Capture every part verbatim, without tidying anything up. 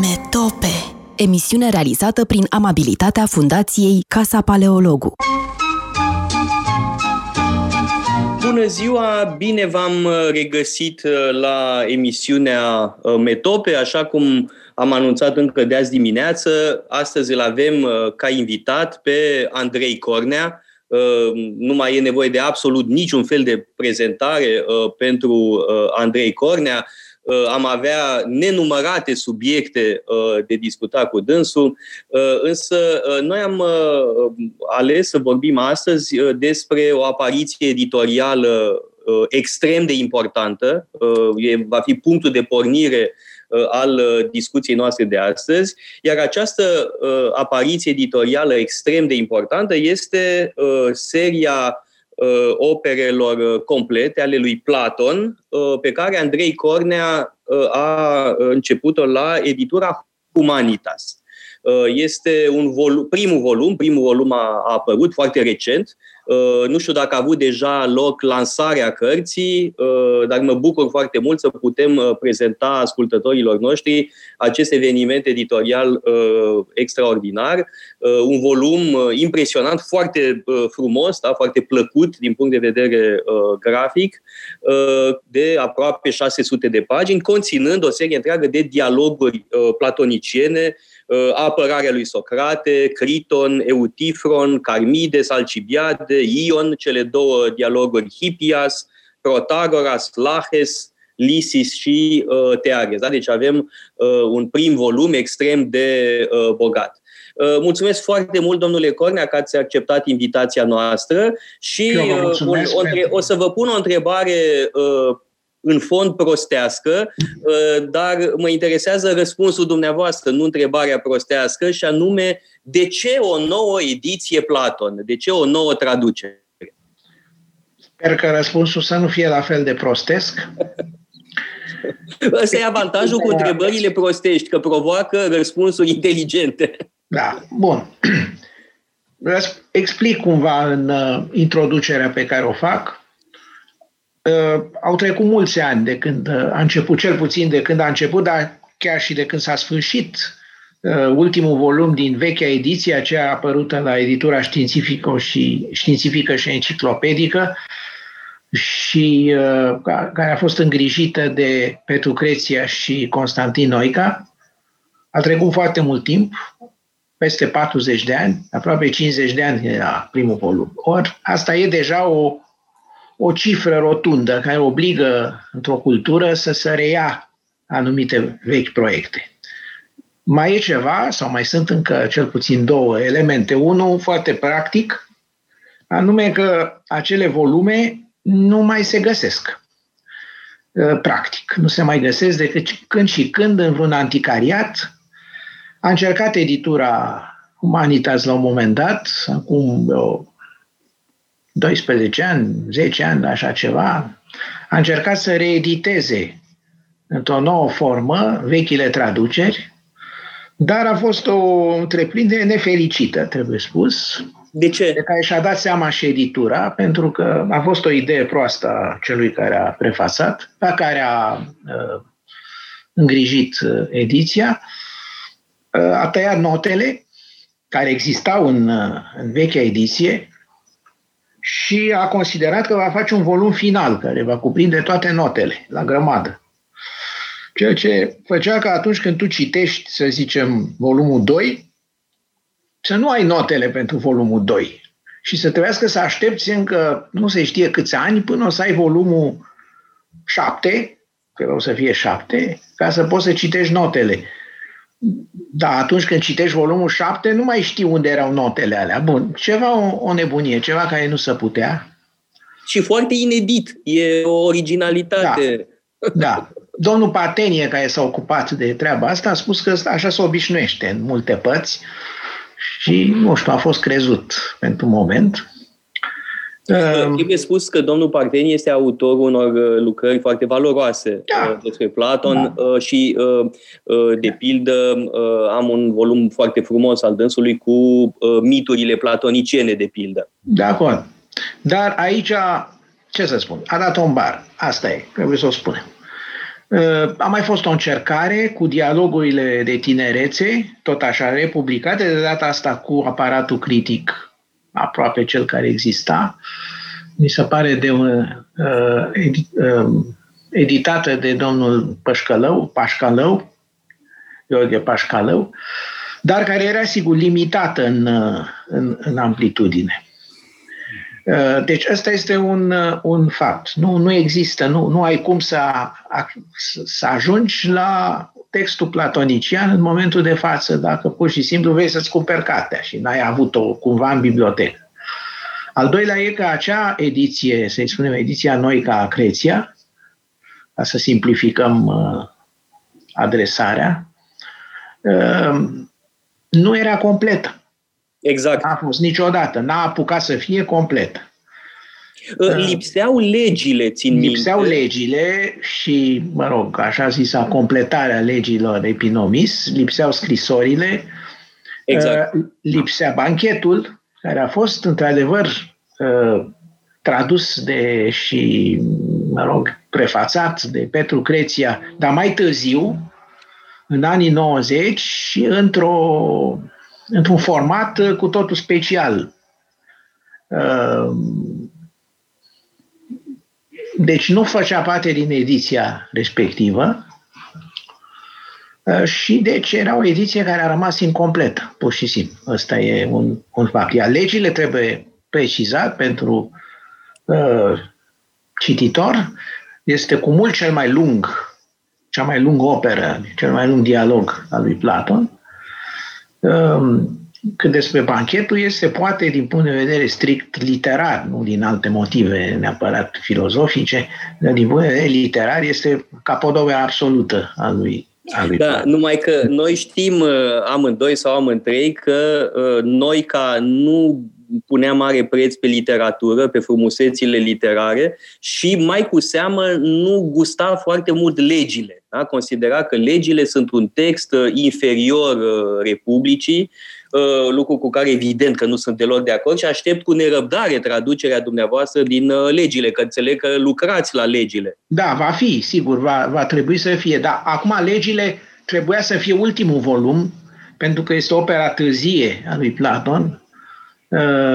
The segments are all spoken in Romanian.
Metope. Emisiune realizată prin amabilitatea Fundației Casa Paleologu. Bună ziua! Bine v-am regăsit la emisiunea Metope, așa cum am anunțat încă de azi dimineață. Astăzi îl avem ca invitat pe Andrei Cornea. Nu mai e nevoie de absolut niciun fel de prezentare pentru Andrei Cornea. Am avea nenumărate subiecte de discutat cu dânsul, însă noi am ales să vorbim astăzi despre o apariție editorială extrem de importantă. Va fi punctul de pornire al discuției noastre de astăzi, iar această apariție editorială extrem de importantă este seria operelor complete ale lui Platon, pe care Andrei Cornea a început-o la editura Humanitas. Este un volum, primul volum, primul volum a, a apărut foarte recent. Nu știu dacă a avut deja loc lansarea cărții, dar mă bucur foarte mult să putem prezenta ascultătorilor noștri acest eveniment editorial extraordinar. Un volum impresionant, foarte frumos, da? Foarte plăcut din punct de vedere grafic, de aproape șase sute de pagini, conținând o serie întreagă de dialoguri platoniciene, apărarea lui Socrate, Criton, Eutifron, Carmides, Alcibiade, Ion, cele două dialoguri Hippias, Protagoras, Laches, Lysis și uh, Teages. Da? Deci avem uh, un prim volum extrem de uh, bogat. Uh, mulțumesc foarte mult, domnule Cornea, că ați acceptat invitația noastră și uh, un, o, între, o să vă pun o întrebare uh, în fond prostească, dar mă interesează răspunsul dumneavoastră, nu întrebarea prostească, și anume, de ce o nouă ediție Platon? De ce o nouă traducere? Sper că răspunsul să nu fie la fel de prostesc. Ăsta e avantajul cu întrebările prostești, că provoacă răspunsuri inteligente. Da, bun. Explic cumva în introducerea pe care o fac. Au trecut mulți ani de când a început, cel puțin de când a început, dar chiar și de când s-a sfârșit ultimul volum din vechea ediție, aceea apărută la editura științifică și, științifică și enciclopedică, și care a fost îngrijită de Petru Creția și Constantin Noica. A trecut foarte mult timp, peste patruzeci de ani, aproape cincizeci de ani la primul volum. Or, asta e deja o o cifră rotundă care obligă într-o cultură să se reia anumite vechi proiecte. Mai e ceva, sau mai sunt încă cel puțin două elemente. Unul foarte practic, anume că acele volume nu mai se găsesc. Practic, nu se mai găsesc decât când și când în vreun anticariat. A încercat editura Humanitas la un moment dat, acum doisprezece ani, zece ani, așa ceva, a încercat să reediteze într-o nouă formă vechile traduceri, dar a fost o întreprindere nefericită, trebuie spus. De ce? De care și-a dat seama și editura, pentru că a fost o idee proastă a celui care a prefasat, la care a uh, îngrijit ediția, uh, a tăiat notele care existau în, în vechea ediție, și a considerat că va face un volum final care va cuprinde toate notele la grămadă. Ceea ce făcea că atunci când tu citești, să zicem, volumul doi, să nu ai notele pentru volumul doi și să trebuiască să aștepți încă nu se știe câți ani până o să ai volumul șapte, că o să fie șapte, ca să poți să citești notele. Da, atunci când citești volumul șapte, nu mai știu unde erau notele alea. Bun, ceva o, o nebunie, ceva care nu se putea. Și foarte inedit, e o originalitate. Da, da. Domnul Partenie, care s-a ocupat de treaba asta, a spus că așa se obișnuiește în multe părți și, nu știu, a fost crezut pentru moment. Trebuie spus că domnul Partenie este autorul unor lucrări foarte valoroase da. despre Platon da. și, de pildă, am un volum foarte frumos al dânsului cu miturile platoniciene, de pildă. De acord. Dar aici, ce să spun, a dat un bar. Asta e, trebuie să o spunem. A mai fost o încercare cu dialogurile de tinerețe, tot așa republicate, de data asta cu aparatul critic, aproape cel care exista. Mi se pare de, uh, edit, uh, editată de domnul Pășcălău, Pășcălău, Gheorghe Pășcălău, dar care era, sigur, limitată în, în, în amplitudine. Deci ăsta este un, un fapt. Nu, nu există, nu, nu ai cum să, a, să ajungi la textul platonician în momentul de față, dacă pur și simplu vrei să-ți cumperi cartea și n-ai avut-o cumva în bibliotecă. Al doilea e că acea ediție, să-i spunem, ediția Noica a Creția, ca să simplificăm uh, adresarea, uh, nu era completă. Exact. N-a fost niciodată, n-a apucat să fie completă. Lipseau legile, țin minte. Lipseau legile și, mă rog, așa zisa, completarea legilor epinomis, lipseau scrisorile, exact. Lipsea banchetul, care a fost, într-adevăr, tradus de și, mă rog, prefațat de Petru Creția, dar mai târziu, în anii nouăzeci, și într-o... într-un format cu totul special. Deci nu făcea parte din ediția respectivă și deci era o ediție care a rămas incompletă, pur și simplu. Ăsta e un, un fapt. Iar legile trebuie precizat pentru uh, cititor. Este cu mult cel mai lung, cea mai lungă operă, cel mai lung dialog al lui Platon. Cât despre banchetul, este poate din punct de vedere strict literar, nu din alte motive neapărat filozofice, dar din punct de vedere literar este capodopera absolută a lui. A lui da, Platon. Numai că noi știm amândoi sau amândoi că noi ca nu punea mare preț pe literatură, pe frumusețile literare și mai cu seamă nu gusta foarte mult legile. Da? Considera că legile sunt un text inferior Republicii, lucru cu care evident că nu sunt deloc de acord și aștept cu nerăbdare traducerea dumneavoastră din legile, că înțeleg că lucrați la legile. Da, va fi, sigur, va, va trebui să fie. Dar acum legile trebuia să fie ultimul volum, pentru că este opera târzie a lui Platon,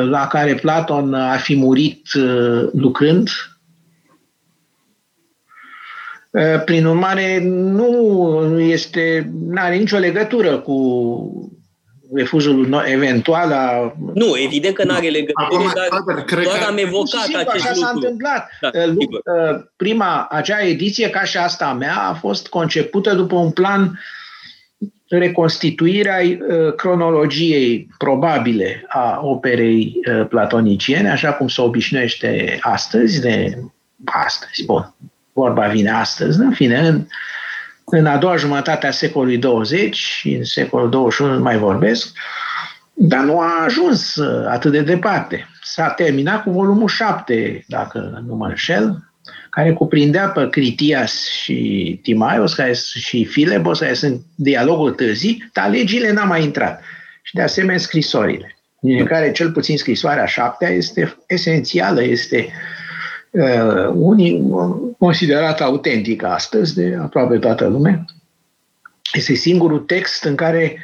la care Platon ar fi murit lucrând. Prin urmare, nu este, n-are nicio legătură cu refuzul eventual a... Nu, evident că n-are legătură, acum, dar cred doar că am evocat sigur, acest așa lucru. Așa s-a întâmplat. Da, Prima, acea ediție, ca și asta a mea, a fost concepută după un plan reconstituirea uh, cronologiei probabile a operei uh, platoniciene, așa cum se obișnuiește astăzi, de astăzi, bun, vorba vine astăzi, în fine, în, în a doua jumătate a secolului douăzeci și în secolul douăzeci și unu nu mai vorbesc, dar nu a ajuns uh, atât de departe. S-a terminat cu volumul șapte, dacă nu mă înșel, care cuprindea pe Critias și Timaios care, și Filebos, care sunt dialoguri târzii, dar legile n-a mai intrat. Și de asemenea scrisorile, din care cel puțin scrisoarea șaptea este esențială, este uh, unii, considerată autentică astăzi de aproape toată lumea. Este singurul text în care,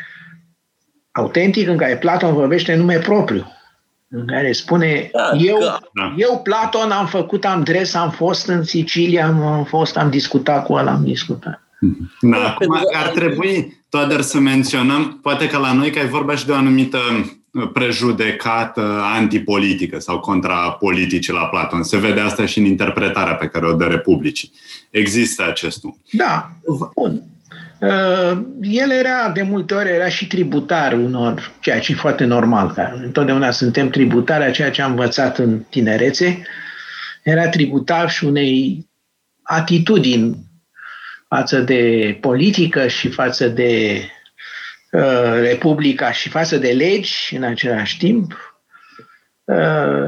autentic, în care Platon vorbește în nume propriu. În care spune, da, eu, da. eu, Platon, am făcut, am dres, am fost în Sicilia, am fost, am discutat cu ăla, am discutat. Da, da, acum ar trebui, Toader, să menționăm, poate că la noi că ai vorba și de o anumită prejudecată antipolitică sau contrapolitice la Platon. Se vede asta și în interpretarea pe care o dă Republicii. Există acest lucru. Da, bun. El era, de multe ori, era și tributar unor, ceea ce e foarte normal, că întotdeauna suntem tributari a ceea ce am învățat în tinerețe, era tributar și unei atitudini față de politică și față de uh, Republica și față de legi în același timp,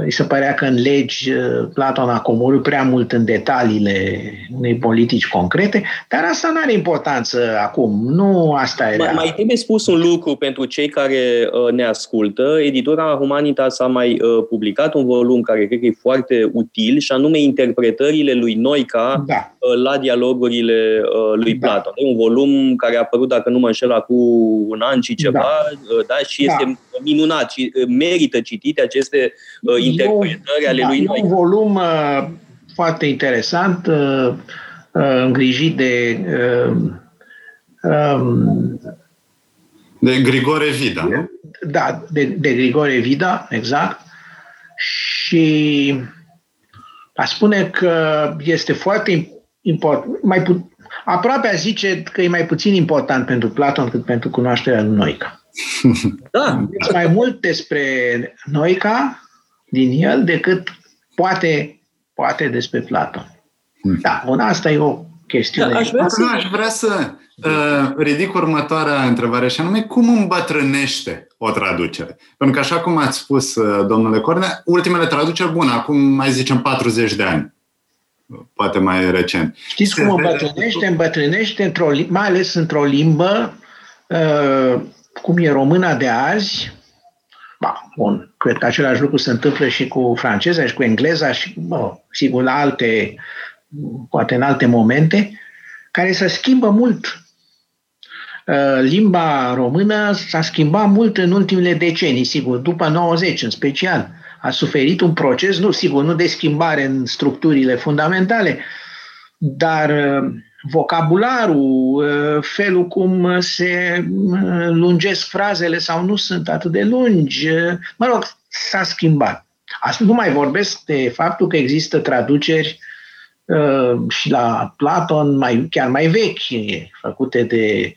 îi se părea că în legi Platon a coborât prea mult în detaliile unei politici concrete, dar asta nu are importanță acum, nu asta era. Mai, mai trebuie spus un lucru pentru cei care ne ascultă. Editura Humanitas a mai publicat un volum care cred că e foarte util, și anume interpretările lui Noica da. la dialogurile lui da. Platon. E un volum care a apărut, dacă nu mă înșel, acum un an și ceva, da. Da, și este da. minunat și merită citite aceste interpretări ale lui Noica. E un volum uh, foarte interesant, uh, uh, îngrijit de uh, um, de Grigore Vida, nu? Da, de, de Grigore Vida, exact. Și a spune că este foarte important, mai put, aproape a zice că e mai puțin important pentru Platon cât pentru cunoașterea lui Noica. Da. Mai mult despre Noica din el decât poate, poate despre Platon. Da, una, asta e o chestiune. Da, aș vrea să, aș vrea să uh, ridic următoarea întrebare, și anume, cum îmbătrânește o traducere? Pentru că, așa cum ați spus, uh, domnule Cornea, ultimele traduceri bune, acum mai zicem patruzeci de ani, poate mai recent. Știți cum îmbătrânește? Îmbătrânește, într-o, mai ales într-o limbă uh, cum e româna de azi. Ba, bun, cred că același lucru se întâmplă și cu franceza și cu engleza și, bă, sigur, la alte, poate în alte momente, care se schimbă mult. Limba română s-a schimbat mult în ultimele decenii, sigur, după nouăzeci în special. A suferit un proces, nu, sigur, nu de schimbare în structurile fundamentale, dar vocabularul, felul cum se lungesc frazele sau nu sunt atât de lungi, mă rog, s-a schimbat. Asta nu mai vorbesc de faptul că există traduceri uh, și la Platon, mai, chiar mai vechi, făcute de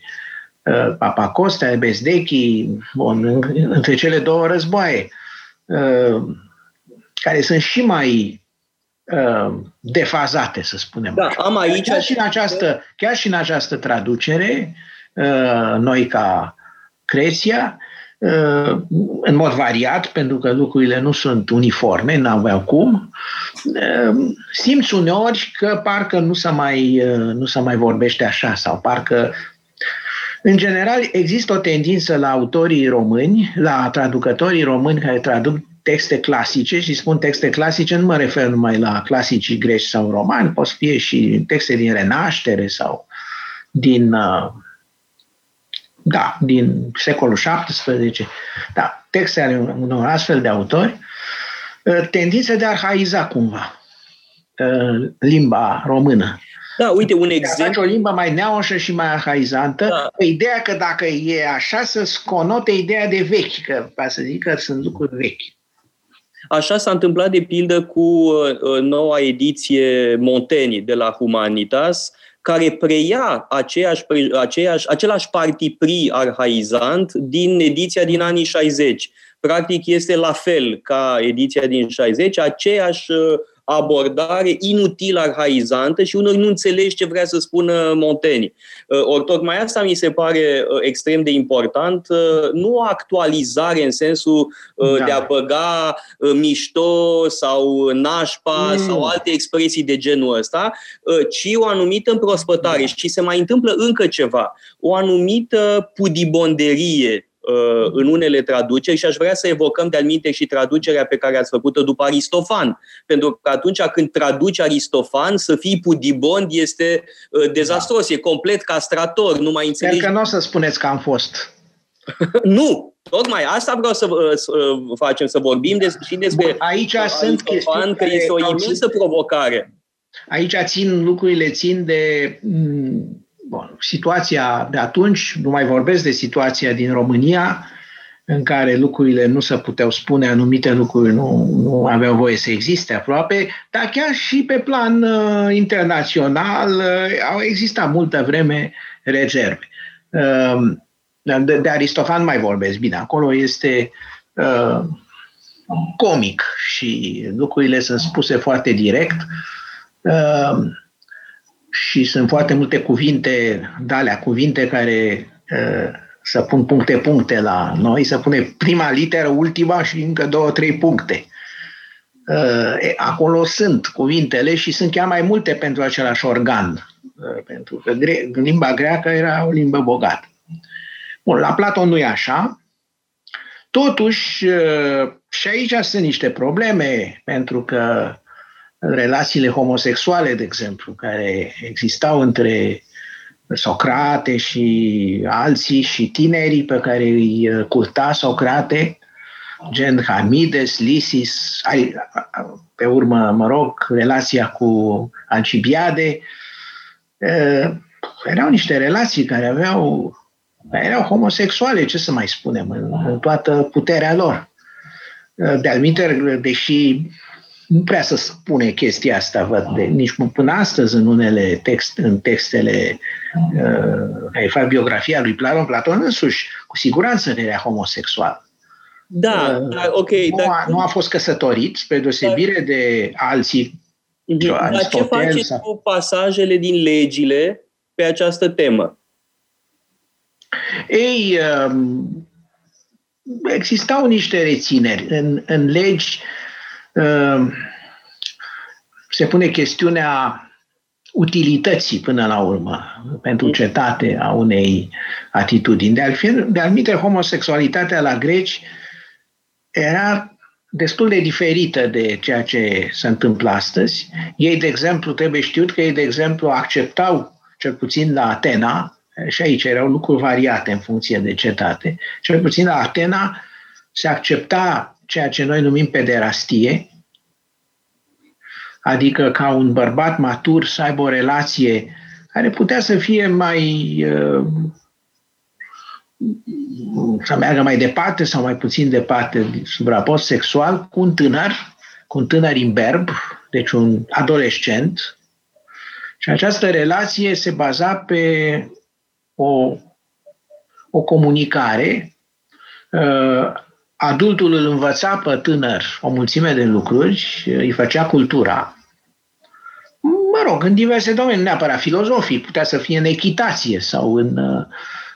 uh, Papacostea, de Bezdechii, bon, între cele două războaie, uh, care sunt și mai defazate, să spunem. Da, am aici chiar, și în această, chiar și în această traducere, Noica Creția, în mod variat, pentru că lucrurile nu sunt uniforme, n-aveau cum, simți uneori că parcă nu se mai, nu se mai vorbește așa, sau parcă, în general, există o tendință la autorii români, la traducătorii români care traduc texte clasice, și spun texte clasice, nu mă refer numai la clasicii greci sau romani, pot fi și texte din Renaștere sau din, da, din secolul șaptesprezece, da, texte ale unor astfel de autori, tendințe de a arhaiza cumva limba română. Da, uite, un exemplu. O limbă mai neaușă și mai arhaizantă. Da. Ideea că dacă e așa, să-ți conote ideea de vechi, că, să zic, că sunt lucruri vechi. Așa s-a întâmplat, de pildă, cu noua ediție Monteni de la Humanitas, care preia aceeași, aceeași, același partiprii arhaizant din ediția din anii șaizeci. Practic este la fel ca ediția din șaizeci, aceeași abordare inutil arhaizantă, și unor nu înțelegi ce vrea să spună Monteni. Ori tocmai asta mi se pare extrem de important, nu o actualizare în sensul da. de a băga mișto sau nașpa mm. sau alte expresii de genul ăsta, ci o anumită împrospătare. Da. Și se mai întâmplă încă ceva, o anumită pudibonderie în unele traduceri, și aș vrea să evocăm de-al minte și traducerea pe care ați făcut-o după Aristofan. Pentru că atunci când traduci Aristofan, să fii pudibond este dezastros, da. e complet castrator, nu mai înțelegi. Chiar că nu o să spuneți că am fost. Nu! Tocmai asta vreau să facem, să vorbim des- și despre Bun, aici sunt Aristofan, că este o imensă provocare. Aici țin, lucrurile țin de... M- Bun. Situația de atunci, nu mai vorbesc de situația din România, în care lucrurile nu se puteau spune, anumite lucruri nu, nu aveau voie să existe aproape, dar chiar și pe plan uh, internațional uh, au existat multă vreme rezerve. Uh, de, de Aristofan mai vorbesc, bine, acolo este uh, comic și lucrurile sunt spuse foarte direct. Uh, Și sunt foarte multe cuvinte, de-alea, cuvinte care uh, să pun puncte-puncte la noi, să pune prima literă, ultima și încă două, trei puncte. acolo sunt cuvintele și sunt chiar mai multe pentru același organ, pentru că limba greacă era o limbă bogată. Bun, la Platon nu e așa. Totuși, și aici sunt niște probleme, pentru că relațiile homosexuale, de exemplu, care existau între Socrate și alții și tinerii pe care îi curta Socrate, gen Hamides, Lisis, pe urmă, mă rog, relația cu Alcibiade, erau niște relații care aveau... erau homosexuale, ce să mai spunem, în, în toată puterea lor. De-al minter, deși nu prea se spune chestia asta, văd, de, nici până astăzi în unele text, în textele uh, care fac biografia lui Platon, Platon însuși, cu siguranță era homosexual. Da, uh, da ok. Nu, dar, a, nu a fost căsătorit, spre deosebire dar, de alții. Dar ce faceți sau... cu pasajele din legile pe această temă? Ei, existau niște rețineri. În, în legi se pune chestiunea utilității până la urmă pentru cetate a unei atitudini. De altfel, homosexualitatea la greci era destul de diferită de ceea ce se întâmplă astăzi. Ei, de exemplu, trebuie știut că ei, de exemplu, acceptau, cel puțin la Atena, și aici erau lucruri variate în funcție de cetate. Cel puțin la Atena se accepta ceea ce noi numim pederastie, adică ca un bărbat matur să aibă o relație care putea să fie mai... să meargă mai departe sau mai puțin departe sub raport sexual cu un tânăr, cu un tânăr imberb, deci un adolescent. Și această relație se baza pe... O, o comunicare, adultul îl învăța pe tânăr o mulțime de lucruri, îi făcea cultura. Mă rog, în diverse domenii, neapărat filozofii, putea să fie în echitație sau în,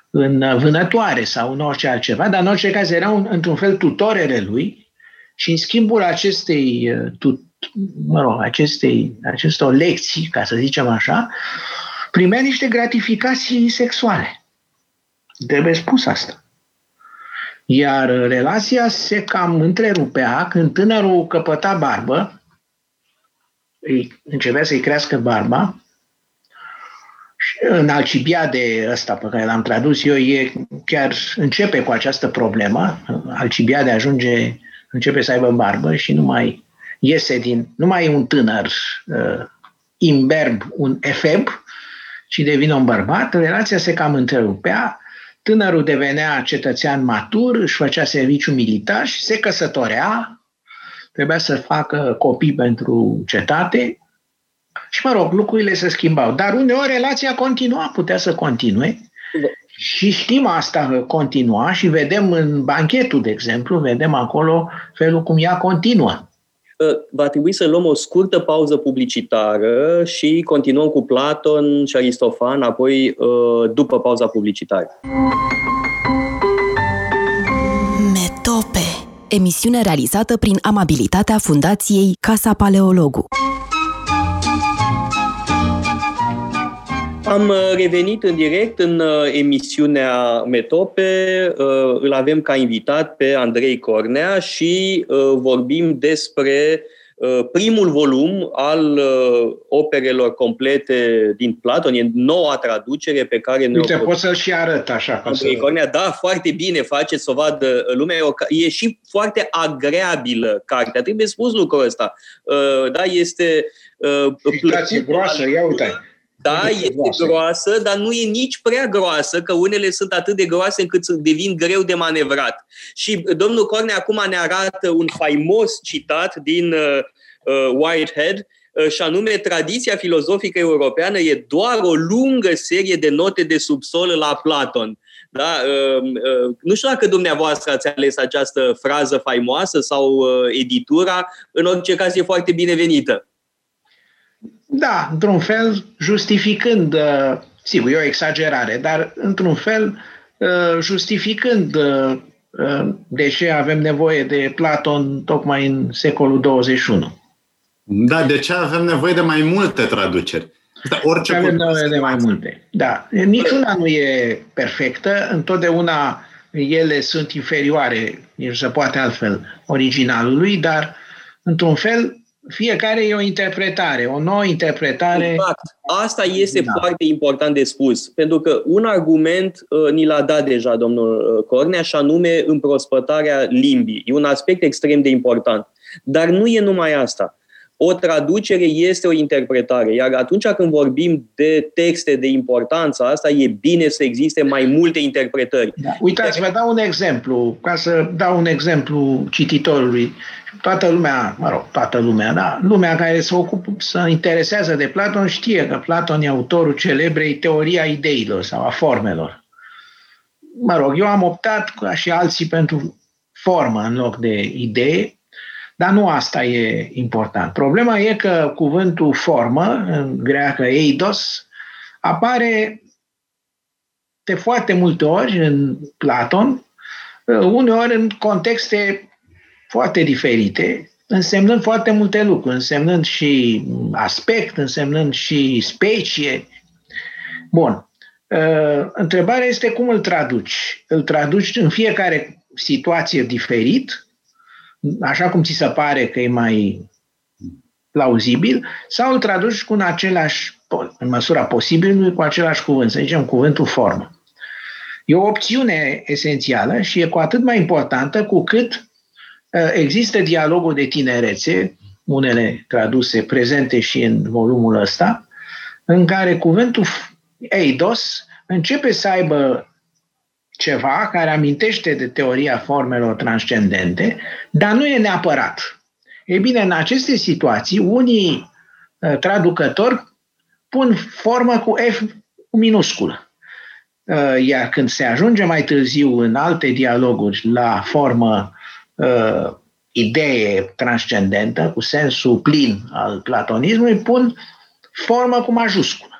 în vânătoare sau în orice altceva, dar în orice caz erau într-un fel tutorele lui și în schimbul acestei, tut, mă rog, acestei, acestor lecții, ca să zicem așa, primea niște gratificații sexuale. Trebuie spus asta. Iar relația se cam întrerupea când tânărul căpăta barbă, începea să-i crească barba, și în Alcibiade ăsta pe care l-am tradus eu, e chiar începe cu această problemă. Alcibiade ajunge, începe să aibă barbă și nu mai iese din, nu mai e un tânăr uh, imberb, un efeb, și devine un bărbat, relația se cam întrerupea, tânărul devenea cetățean matur, își făcea serviciu militar și se căsătorea, trebuia să facă copii pentru cetate și, mă rog, lucrurile se schimbau. Dar uneori relația continua, putea să continue și știm asta că continua și vedem în banchetul, de exemplu, vedem acolo felul cum ea continuă. Va trebui să luăm o scurtă pauză publicitară și continuăm cu Platon și Aristofan, apoi după pauza publicitară. Metope. Emisiune realizată prin amabilitatea Fundației Casa Paleologu. Am revenit în direct în emisiunea Metope, îl avem ca invitat pe Andrei Cornea și vorbim despre primul volum al operelor complete din Platon, e noua traducere pe care ne-o... Uite, pot să-l și arăt așa. Andrei să... Cornea, da, foarte bine faceți să o vadă lumea, e și foarte agreabilă cartea, trebuie spus lucrul ăsta. Da, este... Citație groasă, ia uite. Da, este groasă. groasă, dar nu e nici prea groasă, că unele sunt atât de groase încât devin greu de manevrat. Și domnul Cornea acum ne arată un faimos citat din uh, Whitehead, uh, și anume, tradiția filozofică europeană e doar o lungă serie de note de subsol la Platon. Da? Uh, uh, nu știu dacă dumneavoastră ați ales această frază faimoasă sau uh, editura, în orice caz e foarte binevenită. Da, într-un fel, justificând, sigur, e o exagerare, dar într-un fel, justificând Deși avem nevoie de Platon tocmai în secolul douăzeci și unu. Da, de ce avem nevoie de mai multe traduceri? Da, orice avem nevoie de mai multe. Da. Niciuna nu e perfectă, întotdeauna ele sunt inferioare, nici se poate altfel, originalului, dar, într-un fel, fiecare e o interpretare, o nouă interpretare. Exact. Asta este da. foarte important de spus, pentru că un argument uh, ni l-a dat deja domnul Cornea, și anume împrospătarea limbii. E un aspect extrem de important. Dar nu e numai asta. O traducere este o interpretare, iar atunci când vorbim de texte de importanță, asta e bine să existe mai multe interpretări. Da. Uitați, vă dau un exemplu, ca să dau un exemplu cititorului. Toată lumea, mă rog, toată lumea, da, lumea care se ocupă, se interesează de Platon știe că Platon e autorul celebrei Teoria ideilor sau a formelor. Mă rog, eu am optat, ca și alții, pentru formă în loc de idee. Dar nu asta e important. Problema e că cuvântul formă, în greacă eidos, apare de foarte multe ori în Platon, uneori în contexte foarte diferite, însemnând foarte multe lucruri, însemnând și aspect, însemnând și specie. Bun. Întrebarea este cum îl traduci. Îl traduci în fiecare situație diferit, așa cum ți se pare că e mai plauzibil, sau îl traduci cu același, în măsura posibilului, cu același cuvânt, să zicem cuvântul formă. E o opțiune esențială și e cu atât mai importantă cu cât există dialogul de tinerețe, unele traduse prezente și în volumul ăsta, în care cuvântul eidos începe să aibă ceva care amintește de teoria formelor transcendente, dar nu e neapărat. Ei bine, în aceste situații, unii traducători pun formă cu F minusculă. Iar când se ajunge mai târziu în alte dialoguri la formă idee transcendentă, cu sensul plin al platonismului, pun formă cu majusculă.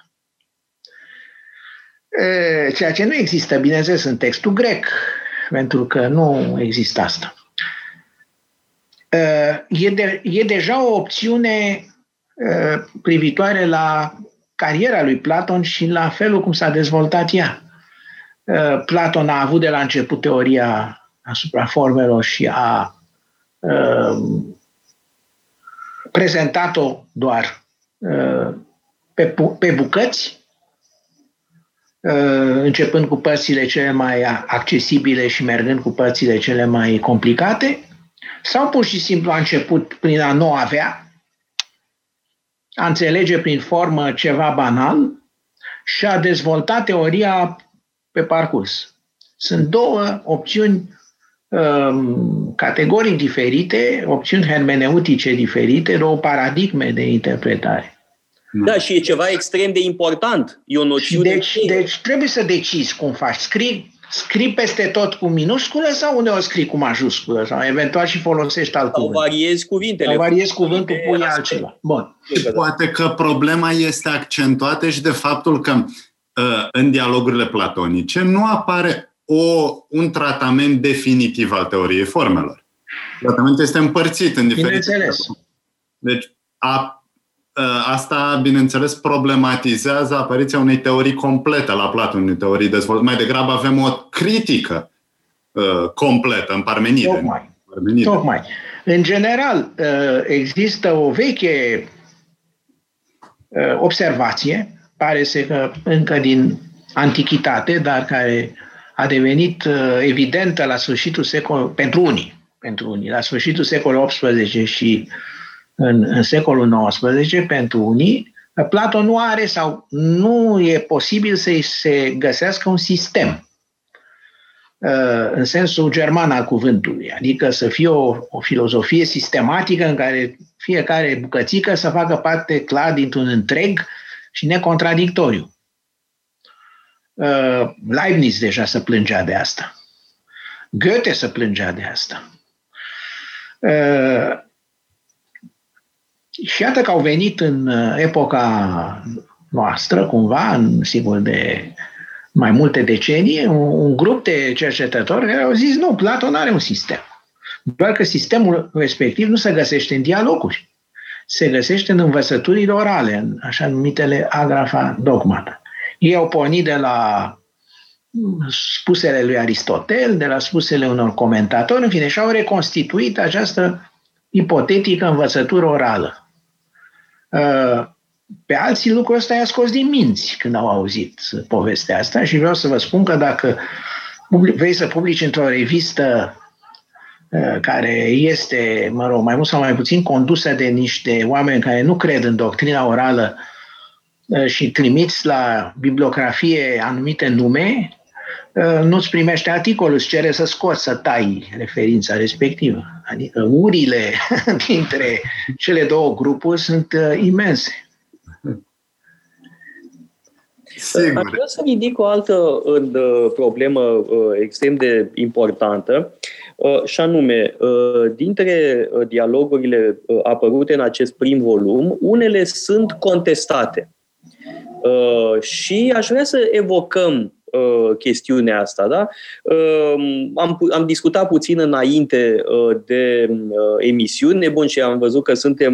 Ceea ce nu există, bineînțeles, în textul grec, pentru că nu există asta. E, de, e deja o opțiune privitoare la cariera lui Platon și la felul cum s-a dezvoltat ea. Platon a avut de la început teoria asupra formelor și a prezentat-o doar pe, pe bucăți, începând cu părțile cele mai accesibile și mergând cu părțile cele mai complicate, sau pur și simplu a început prin a nu avea, a înțelege prin formă ceva banal și a dezvoltat teoria pe parcurs. Sunt două opțiuni um, categorii diferite, opțiuni hermeneutice diferite, două paradigme de interpretare. Da, și e ceva extrem de important. E o noțiune. Deci, de... deci trebuie să decizi cum faci. Scrii, scrii peste tot cu minusculă sau uneori scrii cu majusculă sau eventual și folosești alt cuvânt. Sau variezi cuvintele. Sau variezi cuvântul, pui altceva. Bun. Poate că problema este accentuată și de faptul că în dialogurile platonice nu apare o, un tratament definitiv al teoriei formelor. Tratamentul este împărțit în diferite... Bineînțeles. Deci, a Asta, bineînțeles, problematizează apariția unei teorii complete la Platon, unei teorii dezvoltate. Mai degrabă avem o critică uh, completă în Parmenide. Tocmai. Parmenide. Tocmai. În general, uh, există o veche uh, observație, pare să că încă din antichitate, dar care a devenit uh, evidentă la sfârșitul secolului, pentru unii, pentru unii, la sfârșitul secolului optsprezece și În, în secolul nouăsprezece, pentru unii, Platon nu are sau nu e posibil să-i se găsească un sistem în sensul german al cuvântului, adică să fie o, o filozofie sistematică în care fiecare bucățică să facă parte clar dintr-un întreg și necontradictoriu. Leibniz deja se plângea de asta. Goethe se plângea de asta. Și iată că au venit în epoca noastră, cumva, în, sigur, de mai multe decenii, un grup de cercetători care au zis, nu, Platon are un sistem. Doar că sistemul respectiv nu se găsește în dialoguri. Se găsește în învățăturile orale, în așa numitele agrafa dogmata. Ei au pornit de la spusele lui Aristotel, de la spusele unor comentatori, în fine, și au reconstituit această ipotetică învățătură orală. Pe alții lucrul ăsta i-a scos din minți când au auzit povestea asta și vreau să vă spun că dacă vrei să publici într-o revistă care este, mă rog, mai mult sau mai puțin condusă de niște oameni care nu cred în doctrina orală și trimiți la bibliografie anumite nume, nu-ți primește articolul, îți cere să scoți, să tai referința respectivă. Adică urile dintre cele două grupuri sunt imense. Sigur. Aș vrea să ridic o altă problemă extrem de importantă, și anume, dintre dialogurile apărute în acest prim volum, unele sunt contestate. Și aș vrea să evocăm chestiunea asta. Da? Am, am discutat puțin înainte de emisiune, bun, și am văzut că suntem...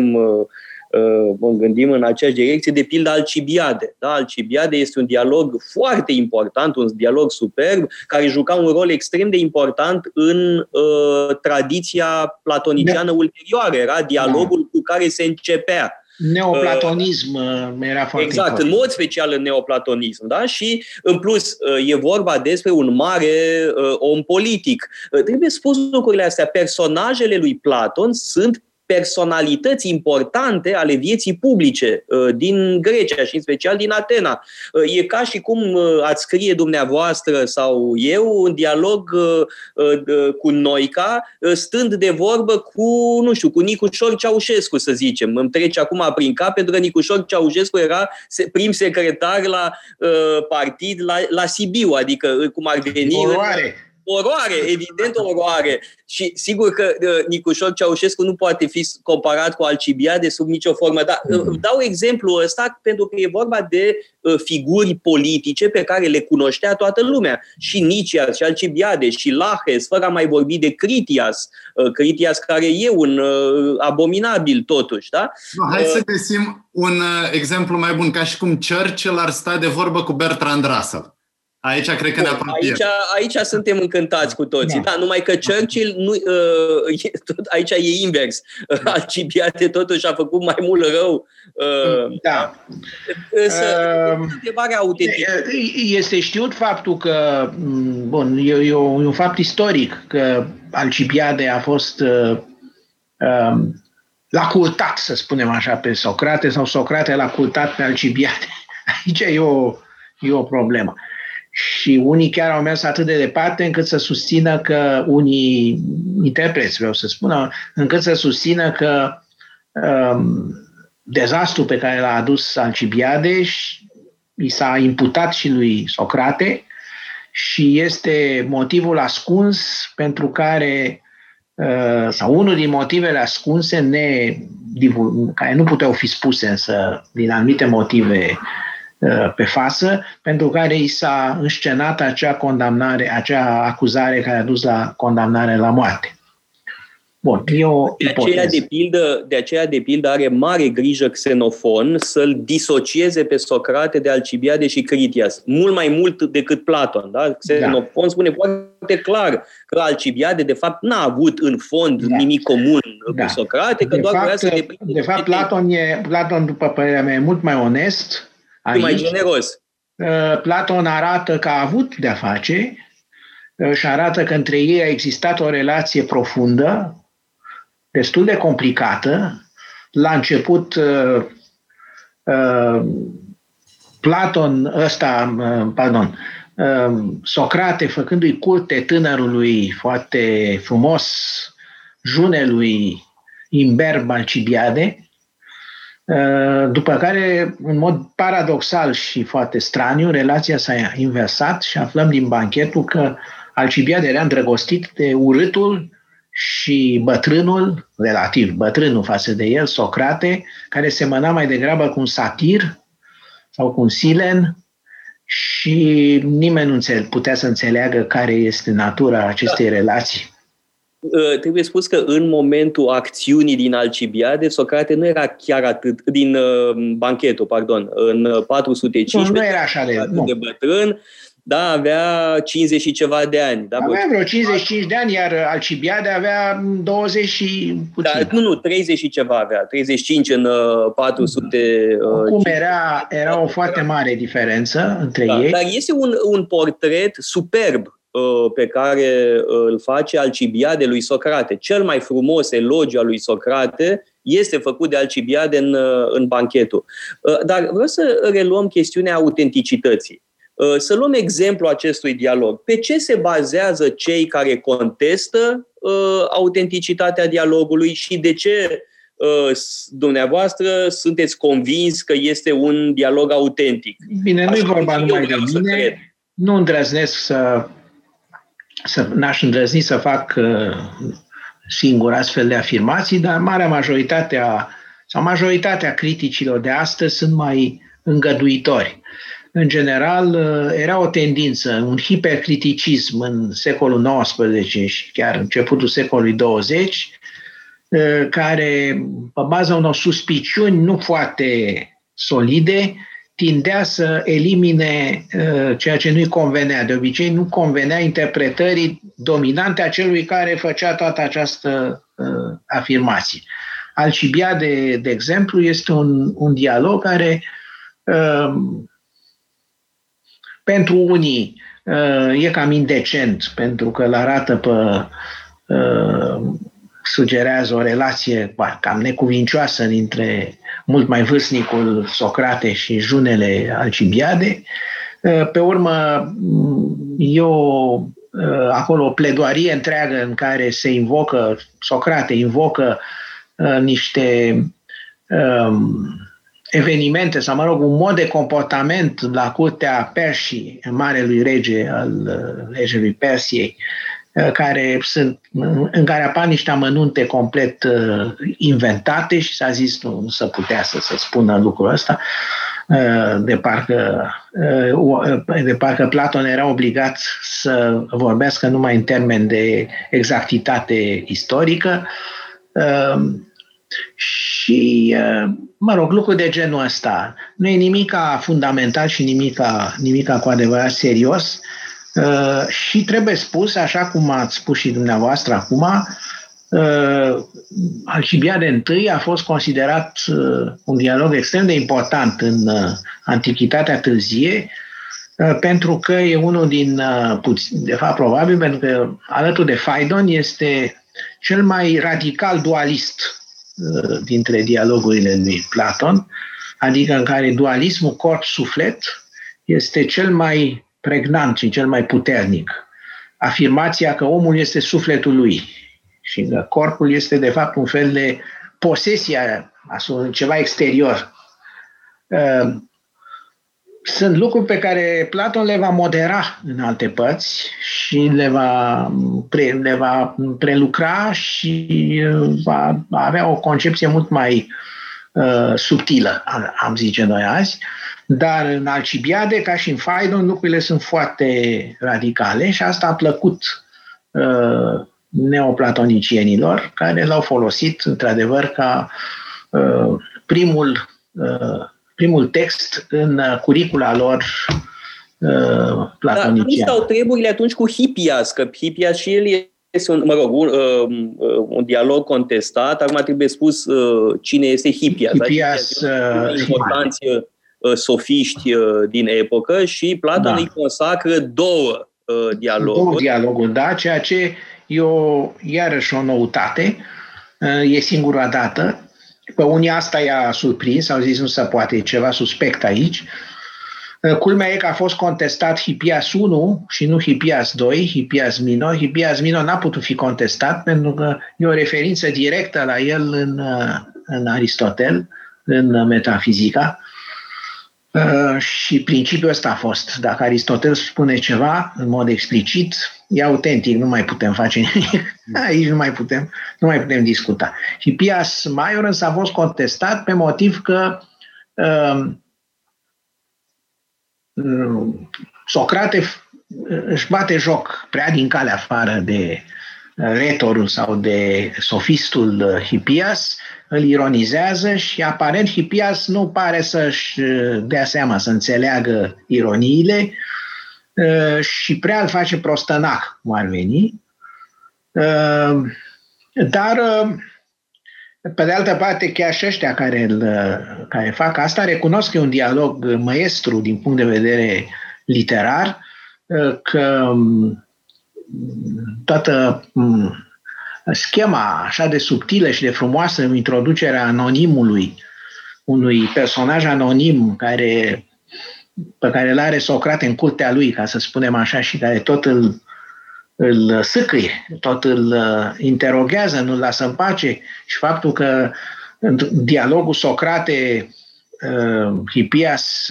mă gândim în aceeași direcție, de pildă Alcibiade. Da? Alcibiade este un dialog foarte important, un dialog superb, care juca un rol extrem de important în uh, tradiția platoniciană da. Ulterioară. Era dialogul da. Cu care se începea. Neoplatonism uh, era foarte Exact, important. În mod special în neoplatonism. Da? Și, în plus, uh, e vorba despre un mare uh, om politic. Uh, trebuie spus lucrurile astea. Personajele lui Platon sunt personalități importante ale vieții publice din Grecia și în special din Atena. E ca și cum ați scrie dumneavoastră sau eu un dialog cu Noica, stând de vorbă cu, nu știu, cu Nicușor Ceaușescu, să zicem. Îmi trece acum prin cap, pentru că Nicușor Ceaușescu era prim secretar la partid la, la Sibiu, adică cum ar veni... Oroare, evident oroare. Și sigur că uh, Nicușor Ceaușescu nu poate fi comparat cu Alcibiade sub nicio formă. Dar uh, dau exemplul ăsta pentru că e vorba de uh, figuri politice pe care le cunoștea toată lumea. Și Nicias, și Alcibiade, și Laches, fără a mai vorbi de Critias. Uh, Critias care e un uh, abominabil totuși. Da? No, hai uh, să găsim un uh, exemplu mai bun, ca și cum Churchill ar sta de vorbă cu Bertrand Russell. Aici cred că ne apropiem. Aici, aici suntem încântați cu toții. Da. Da, numai că Churchill, nu, uh, e tot, aici e invers. Da. Alcibiade totuși a făcut mai mult rău. Uh, da. Întrebarea uh, autentică. Este știut faptul că, bun, e, e un fapt istoric că Alcibiade a fost uh, uh, l-a curtat, să spunem așa, pe Socrate sau Socrate l-a curtat pe Alcibiade. Aici e o, e o problemă. Și unii chiar au mers atât de departe încât să susțină că, unii interpreți vreau să spun, încât să susțină că um, dezastrul pe care l-a adus Alcibiade și, i s-a imputat și lui Socrate și este motivul ascuns pentru care, uh, sau unul din motivele ascunse, ne, care nu puteau fi spuse însă din anumite motive pe față, pentru care i s-a înscenat acea condamnare, acea acuzare care a dus la condamnare la moarte. Bun, e o de aceea de, pildă, de aceea, de pildă, are mare grijă Xenofon să-l disocieze pe Socrate de Alcibiade și Critias, mult mai mult decât Platon. Da? Xenofon da. Spune foarte clar că Alcibiade, de fapt, n-a avut în fond da. Nimic comun da. Cu Socrate, că de doar fapt, vrea să de, de fapt, Platon, e, Platon, după părerea mea, e mult mai onest. Aici, mai generos. Platon arată că a avut de-a face și arată că între ei a existat o relație profundă, destul de complicată. La început, Platon, ăsta, pardon, Socrate, făcându-i curte tânărului foarte frumos, junelui imberb Alcibiade, după care, în mod paradoxal și foarte straniu, relația s-a inversat și aflăm din banchetul că Alcibiade era îndrăgostit de urâtul și bătrânul, relativ bătrânul față de el, Socrate, care semăna mai degrabă cu un satir sau cu un silen și nimeni nu putea să înțeleagă care este natura acestei relații. Trebuie spus că în momentul acțiunii din Alcibiade, Socrate nu era chiar atât, din banchetul, pardon, în patru sute cincisprezece, nu era așa de, atât de bătrân, da, avea cincizeci și ceva de ani. Da, avea vreo cincizeci și cinci de ani, iar Alcibiade avea douăzeci și puțin. Da, nu, nu, treizeci și ceva avea, treizeci și cinci în patru sute. Acum era, era o foarte mare diferență între da, ei. Dar este un, un portret superb pe care îl face Alcibiade lui Socrate. Cel mai frumos elogiu al lui Socrate este făcut de Alcibiade în, în banchetul. Dar vreau să reluăm chestiunea autenticității. Să luăm exemplu acestui dialog. Pe ce se bazează cei care contestă autenticitatea dialogului și de ce dumneavoastră sunteți convins că este un dialog autentic? Bine, nu e vorba numai de mine. Nu îndrăznesc să... Să, n-aș îndrăzni să fac uh, singur astfel de afirmații, dar marea majoritate a, sau majoritatea criticilor de astăzi sunt mai îngăduitori. În general, uh, era o tendință, un hipercriticism în secolul nouăsprezece și chiar începutul secolului douăzeci, uh, care, pe baza unor suspiciuni nu foarte solide, tindea să elimine uh, ceea ce nu-i convenea. De obicei nu convenea interpretării dominante a celui care făcea toată această uh, afirmație. Alcibiade, de exemplu, este un, un dialog care uh, pentru unii uh, e cam indecent, pentru că îl arată pe... Uh, sugerează o relație cam necuvincioasă dintre mult mai vârstnicul Socrate și junele Alcibiade. Pe urmă, eu acolo o pledoarie întreagă în care se invocă, Socrate invocă niște um, evenimente, sau mă rog, un mod de comportament la curtea Persiei, marelui rege al regelui Persiei, care sunt, în care apar niște amănunte complet uh, inventate și s-a zis nu, nu se putea să se spună lucrul ăsta, uh, de, parcă, uh, de parcă Platon era obligat să vorbească numai în termeni de exactitate istorică uh, și, uh, mă rog, lucruri de genul ăsta. Nu e nimica fundamental și nimica, nimica cu adevărat serios. Uh, și trebuie spus, așa cum ați spus și dumneavoastră acum, uh, Alcibiade I a fost considerat uh, un dialog extrem de important în uh, Antichitatea Târzie, uh, pentru că e unul din, uh, puțin, de fapt probabil, pentru că alături de Phaidon este cel mai radical dualist uh, dintre dialogurile lui Platon, adică în care dualismul corp-suflet este cel mai pregnant și cel mai puternic. Afirmația că omul este sufletul lui și că corpul este de fapt un fel de posesia, ceva exterior. Sunt lucruri pe care Platon le va modera în alte părți și le va, pre, le va prelucra și va avea o concepție mult mai subtilă, am zice noi azi. Dar în Alcibiade, ca și în Phaidon, lucrurile sunt foarte radicale și asta a plăcut uh, neoplatonicienilor, care l-au folosit, într-adevăr, ca uh, primul, uh, primul text în uh, curicula lor uh, platoniciană. Dar nu stau treburile atunci cu Hippias, că Hippias și el e... Este un, mă rog, un, un dialog contestat. Acum trebuie spus cine este Hippias. Hippias, da? uh, importanți uh, sofiști uh, din epocă și Platon da. îi consacră două uh, dialoguri. Două dialoguri, da, ceea ce e o, iarăși o noutate. Uh, e singura dată. Pe unii asta i-a surprins, au zis nu se poate, e ceva suspect aici. Culmea e că a fost contestat Hippias I și nu Hippias doi, Hippias Minor. Hippias Minor n-a putut fi contestat pentru că e o referință directă la el în, în Aristotel, în Metafizica. Și principiul ăsta a fost. Dacă Aristotel spune ceva în mod explicit, e autentic, nu mai putem face nimic. Aici nu mai putem, nu mai putem discuta. Hippias Maior însă a fost contestat pe motiv că Socrate își bate joc prea din calea afară de retorul sau de sofistul Hippias, îl ironizează și aparent Hippias nu pare să-și dea seama, să înțeleagă ironiile și prea îl face prostănac, cum ar veni. Dar, pe de altă parte, chiar și ăștia care, îl, care fac asta recunosc că e un dialog maestru din punct de vedere literar, că toată schema așa de subtilă și de frumoasă, introducerea anonimului, unui personaj anonim care, pe care îl are Socrate în curtea lui, ca să spunem așa, și care tot îl, îl sâcâie, tot îl interoghează, nu-l lasă în pace, și faptul că în dialogul Socrate-Hippias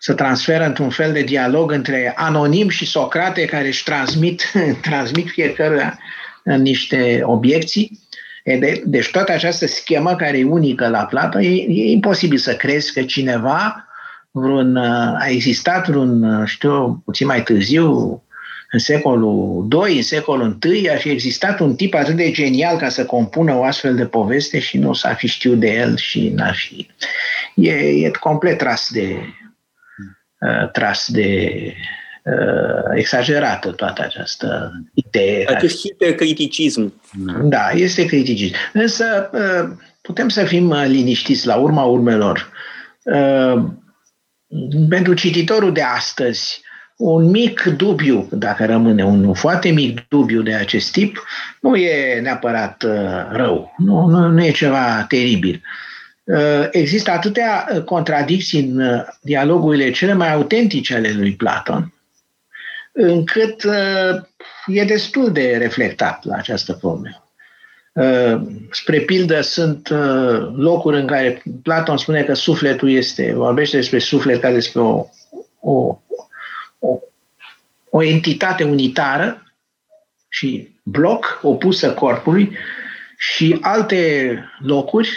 se transferă într-un fel de dialog între anonim și Socrate, care își transmit, transmit fiecare niște obiecții. De, deci toată această schemă care e unică la Platon, e, e imposibil să crezi că cineva, vreun, a existat vreun, știu, puțin mai târziu, în secolul doi, în secolul I, a fi existat un tip atât de genial ca să compună o astfel de poveste și nu s-a fi știut de el și n-ar fi. E, e complet tras de... tras de uh, exagerată toată această idee. Acest hipercriticism. Da, este criticism. Însă uh, putem să fim liniștiți la urma urmelor. Uh, pentru cititorul de astăzi, un mic dubiu, dacă rămâne un foarte mic dubiu de acest tip, nu e neapărat uh, rău, nu, nu, nu e ceva teribil. Există atâtea contradicții în dialogurile cele mai autentice ale lui Platon, încât e destul de reflectat la această problemă. Spre pildă, sunt locuri în care Platon spune că sufletul este, vorbește despre suflet ca despre o, o, o, o entitate unitară și bloc opusă corpului, și alte locuri,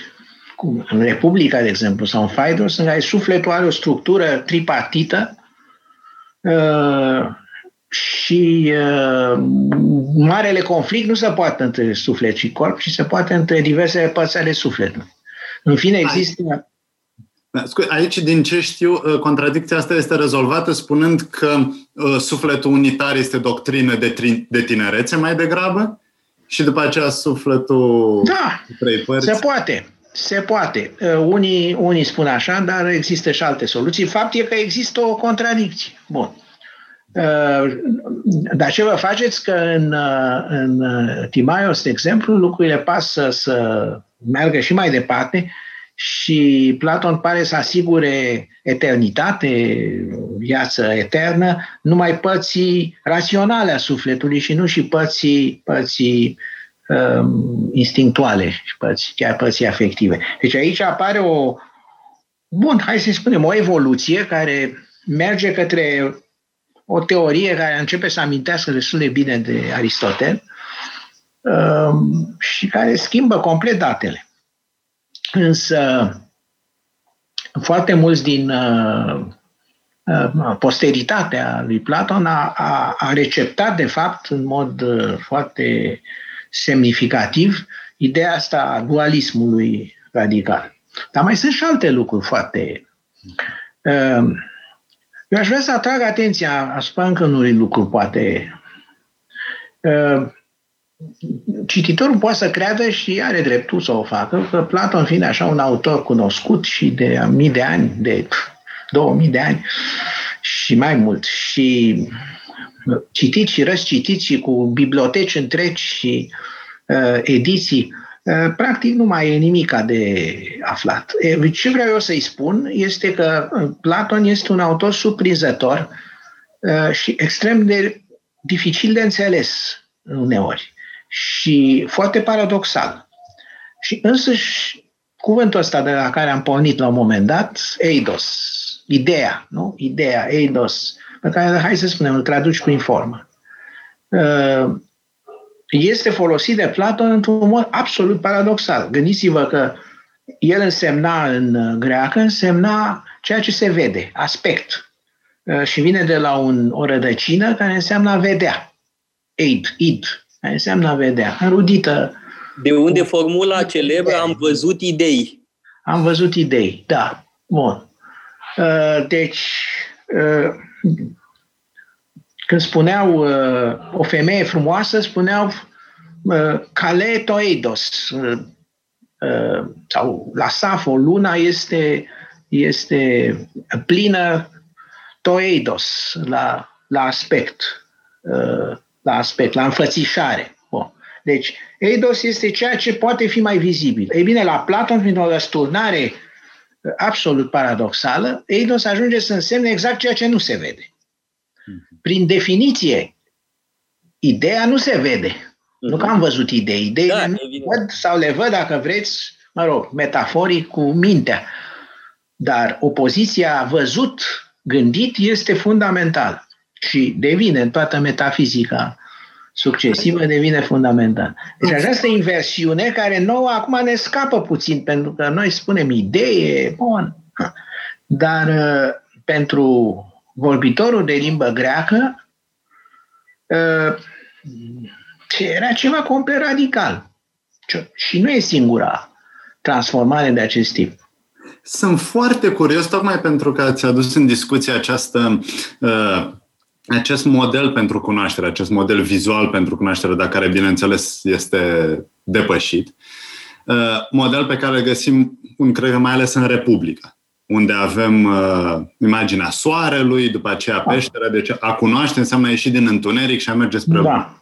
în Republica, de exemplu, sau în Phaedos, în care sufletul are o structură tripartită uh, și uh, marele conflict nu se poate între suflet și corp, ci se poate între diverse părți ale sufletului. În fine, există... Aici, din ce știu, contradicția asta este rezolvată spunând că uh, sufletul unitar este doctrină de, tri- de tinerețe mai degrabă și după aceea sufletul... Da, trei părți. Se poate. Se poate. Unii, unii spun așa, dar există și alte soluții. Fapt e că există o contradicție. Bun. Dar ce vă faceți că în, în Timaios, de exemplu, lucrurile pasă să meargă și mai departe și Platon pare să asigure eternitate, viață eternă, numai părții raționale a sufletului și nu și părții, părții instinctuale și părți, chiar părții afective. Deci aici apare o, bun, hai să spunem, o evoluție care merge către o teorie care începe să amintească destul de bine de Aristotel și care schimbă complet datele. Însă foarte mulți din posteritatea lui Platon a, a, a receptat de fapt în mod foarte semnificativ ideea asta a dualismului radical. Dar mai sunt și alte lucruri foarte... Eu aș vrea să atrag atenția asupra încă unui lucru, poate. Cititorul poate să creadă și are dreptul să o facă, că Platon fiind așa un autor cunoscut și de mii de ani, de două mii de ani și mai mult, și... citit și răscitit și cu biblioteci întregi și uh, ediții, uh, practic nu mai e nimica de aflat. E, ce vreau eu să-i spun este că Platon este un autor surprinzător uh, și extrem de dificil de înțeles uneori și foarte paradoxal. Și însuși cuvântul ăsta de la care am pornit la un moment dat, eidos, ideea, nu? Ideea, eidos, pe care, hai să spunem, îl traduci prin formă. Este folosit de Platon într-un mod absolut paradoxal. Gândiți-vă că el însemna în greacă, însemna ceea ce se vede, aspect. și vine de la un, o rădăcină care înseamnă a vedea. Eit, id, care înseamnă a vedea, înrudită. De unde formula celebră am văzut idei. Am văzut idei, da. Bun. Deci, când spuneau o femeie frumoasă, spuneau Kaletoidos, sau la Safo, luna este, este plină toeidos, la, la aspect, la aspect, la înfățișare. Bun. Deci, eidos este ceea ce poate fi mai vizibil. Ei bine, la Platon, prin o răsturnare absolut paradoxală, eidos ajunge să însemne exact ceea ce nu se vede. Prin definiție, ideea nu se vede. Nu că am văzut idei. Ideile da, nu văd sau le văd, dacă vreți, mă rog, metaforic cu mintea. Dar opoziția văzut, gândit, este fundamentală. Și devine, în toată metafizica succesivă, devine fundamentală. Deci această inversiune care nouă acum ne scapă puțin, pentru că noi spunem idee, bun. Dar pentru vorbitorul de limbă greacă, era ceva complet radical. Și nu e singura transformare de acest tip. Sunt foarte curios, tocmai pentru că ați adus în discuție această, acest model pentru cunoaștere, acest model vizual pentru cunoaștere, dar care, bineînțeles, este depășit. Model pe care îl găsim, cred că mai ales în Republică, unde avem uh, imaginea soarelui, după aceea peștera. Deci a cunoaște înseamnă a ieși din întuneric și a merge spre... Da.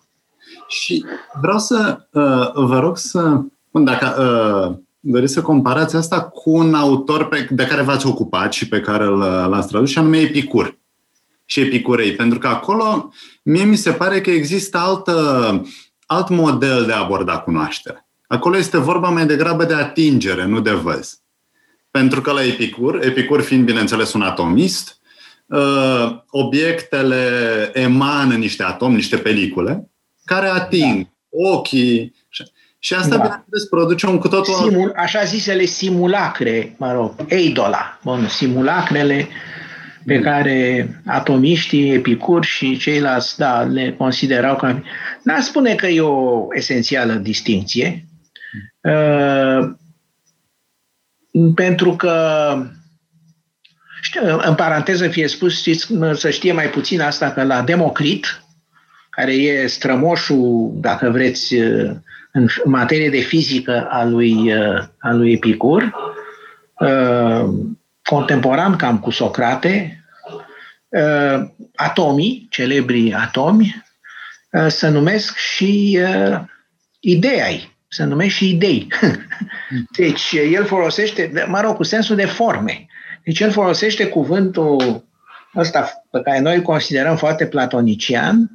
Și vreau să uh, vă rog să, bun, dacă uh, doriți să comparați asta cu un autor pe, de care v-ați ocupat și pe care l-ați tradus, și anume Epicur și Epicurei. Pentru că acolo mie mi se pare că există altă, alt model de a aborda cunoaștere. Acolo este vorba mai degrabă de atingere, nu de văz. Pentru că la Epicur, Epicur fiind, bineînțeles, un atomist, uh, obiectele emană niște atomi, niște pelicule, care ating da. ochii. Și asta, da. bineînțeles, produce un cu totul... Simul, așa zisele simulacre, mă rog, eidola, bun, simulacrele pe care atomiștii, Epicur și ceilalți, da, le considerau ca... N-aș spune că e o esențială distinție, uh, pentru că, știu, în paranteză fie spus, știți, să știe mai puțin asta, că la Democrit, care e strămoșul, dacă vreți, în materie de fizică a lui, a lui Epicur, contemporan cam cu Socrate, atomii, celebrii atomi, se numesc și ideai, se numesc și idei. Deci el folosește, mă rog, cu sensul de forme. Deci el folosește cuvântul ăsta pe care noi îl considerăm foarte platonician,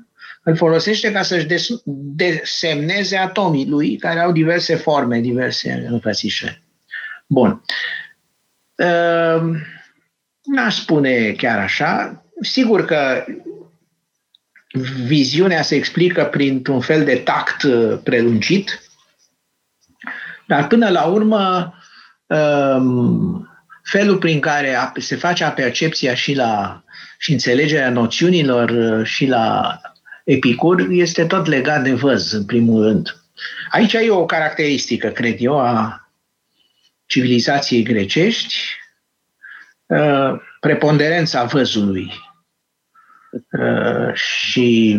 îl folosește ca să-și desemneze atomii lui, care au diverse forme, diverse înfățișări. Bun. N-aș spune chiar așa. Sigur că viziunea se explică printr-un fel de tact prelungit, dar până la urmă felul prin care se face percepția și la și înțelegerea noțiunilor și la Epicur este tot legat de văz, în primul rând. Aici e o caracteristică, cred eu, a civilizației grecești, preponderența văzului. Și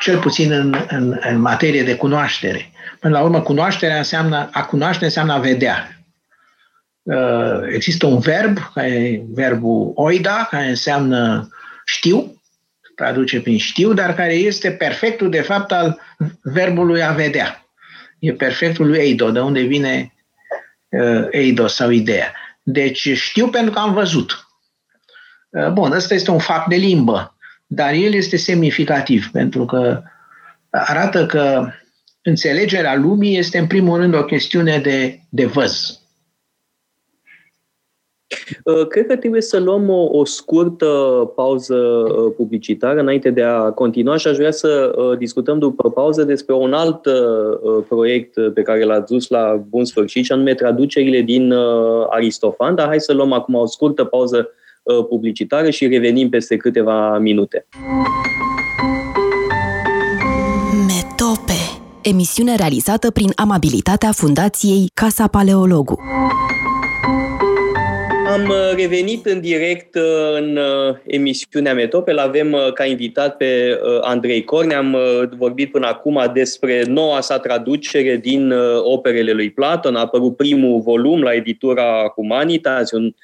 cel puțin în, în, în materie de cunoaștere. Până la urmă, cunoașterea înseamnă, a cunoaște înseamnă a vedea. Există un verb, verbul oida, care înseamnă știu, traduce prin știu, dar care este perfectul, de fapt, al verbului a vedea. E perfectul lui eido, de unde vine uh, eido sau ideea. Deci știu pentru că am văzut. Uh, bun, ăsta este un fapt de limbă, dar el este semnificativ, pentru că arată că înțelegerea lumii este, în primul rând, o chestiune de, de văz. Cred că trebuie să luăm o, o scurtă pauză publicitară înainte de a continua și aș vrea să discutăm după pauză despre un alt proiect pe care l-ați dus la bun sfârșit, și anume traducerile din Aristofan, dar hai să luăm acum o scurtă pauză publicitare și revenim peste câteva minute. Metope, emisiune realizată prin amabilitatea Fundației Casa Paleologu. Am revenit în direct în emisiunea Metope. L-avem ca invitat pe Andrei Cornea. Am vorbit până acum despre noua sa traducere din operele lui Platon. A apărut primul volum la editura Humanitas, un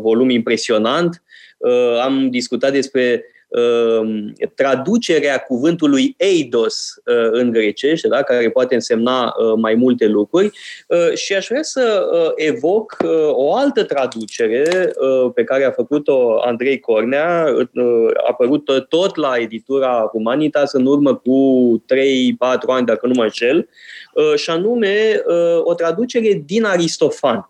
volum impresionant. Am discutat despre traducerea cuvântului eidos în grecește, da? Care poate însemna mai multe lucruri. Și aș vrea să evoc o altă traducere pe care a făcut-o Andrei Cornea, apărută tot la editura Humanitas în urmă cu trei patru ani, dacă nu mă înșel, și anume o traducere din Aristofan.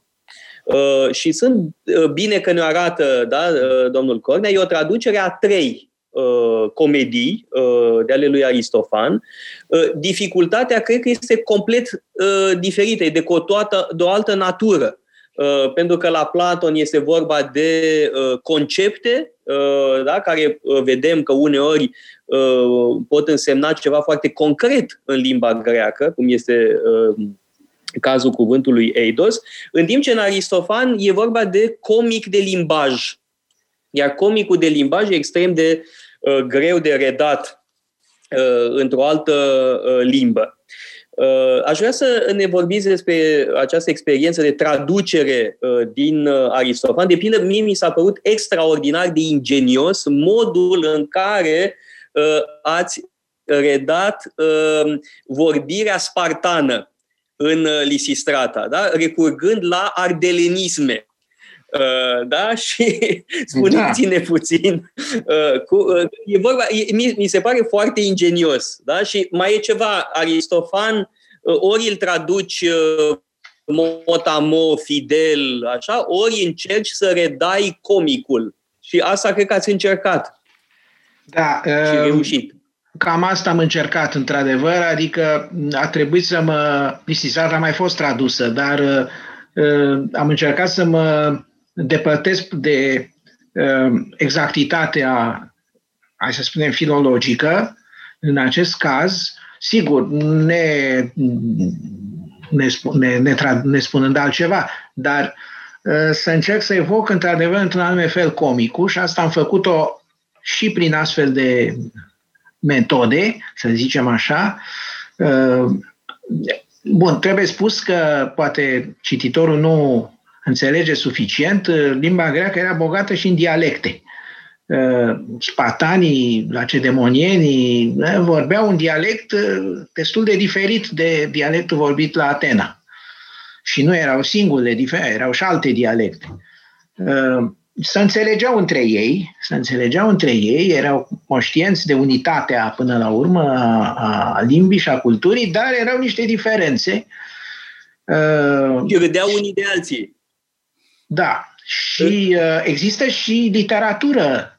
Uh, și sunt uh, bine că ne arată, da, uh, domnul Cornea, e o traducere a trei uh, comedii uh, de ale lui Aristofan. Uh, dificultatea, cred că, este complet uh, diferită, e de, o toată, de o altă natură. Uh, pentru că la Platon este vorba de uh, concepte, uh, da, care uh, vedem că uneori uh, pot însemna ceva foarte concret în limba greacă, cum este... Uh, cazul cuvântului eidos, în timp ce în Aristofan e vorba de comic de limbaj. Iar comicul de limbaj e extrem de uh, greu de redat uh, într-o altă uh, limbă. Uh, aș vrea să ne vorbiți despre această experiență de traducere uh, din uh, Aristofan. De pildă, mie mi s-a părut extraordinar de ingenios modul în care uh, ați redat uh, vorbirea spartană în Lisistrata, da? Recurgând la ardelenisme. Da? Și spuneți-ne da. puțin. Cu, e vorba, mi, mi se pare foarte ingenios. Da? Și mai e ceva, Aristofan, ori îl traduci motamo, fidel, așa, ori încerci să redai comicul. Și asta cred că ați încercat. Da. Și reușit. Cam asta am încercat, într-adevăr, adică a trebuit să mă... Lisistrata a mai fost tradusă, dar uh, am încercat să mă depărtesc de uh, exactitatea, hai să spunem, filologică, în acest caz, sigur, ne, ne, ne, ne, tra, ne spunând altceva, dar uh, să încerc să evoc, într-adevăr, într-un anume fel comicul și asta am făcut-o și prin astfel de... metode, să zicem așa. Bun, trebuie spus că poate cititorul nu înțelege suficient. Limba greacă era bogată și în dialecte. Spartanii, lacedemonienii vorbeau un dialect destul de diferit de dialectul vorbit la Atena. Și nu erau singurele diferite, erau și alte dialecte. Să înțelegeau între ei, să înțelegeau între ei, erau conștienți de unitatea până la urmă a, a limbii și a culturii, dar erau niște diferențe. Și vedeau unii de alții. Da. Și există și literatură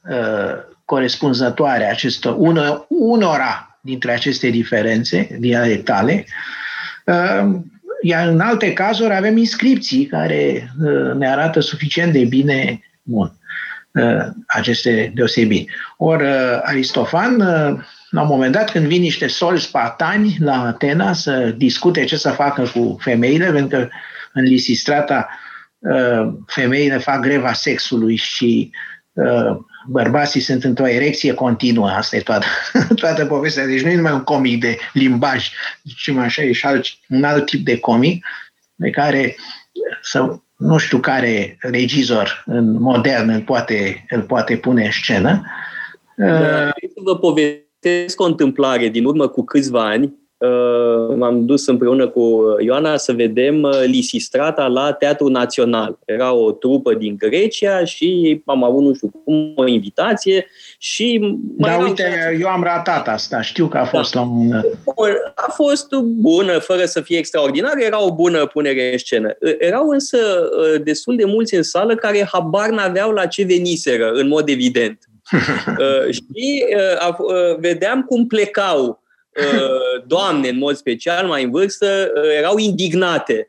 corespunzătoare acestor, unor, unora dintre aceste diferențe dialectale. Iar în alte cazuri avem inscripții care ne arată suficient de bine, bun, aceste deosebiri. Or, Aristofan, la un moment dat, când vin niște soli spartani la Atena să discute ce să facă cu femeile, pentru că în Lisistrata femeile fac greva sexului și bărbații sunt într-o erecție continuă. Asta e toată, toată povestea. Deci nu e numai un comic de limbaj, zicem așa, e și alt, un alt tip de comic pe care să, nu știu care regizor în modern îl poate, îl poate pune în scenă. Da, vă povestesc o întâmplare din urmă cu câțiva ani. M-am dus împreună cu Ioana să vedem Lisistrata la Teatrul Național. Era o trupă din Grecia și am avut, nu știu cum, o invitație și... Dar uite, un... eu am ratat asta, știu că a fost da. la un... A fost bună, fără să fie extraordinară, era o bună punere în scenă. Erau însă destul de mulți în sală care habar n-aveau la ce veniseră, în mod evident. uh, și uh, uh, vedeam cum plecau doamne, în mod special, mai în vârstă, erau indignate.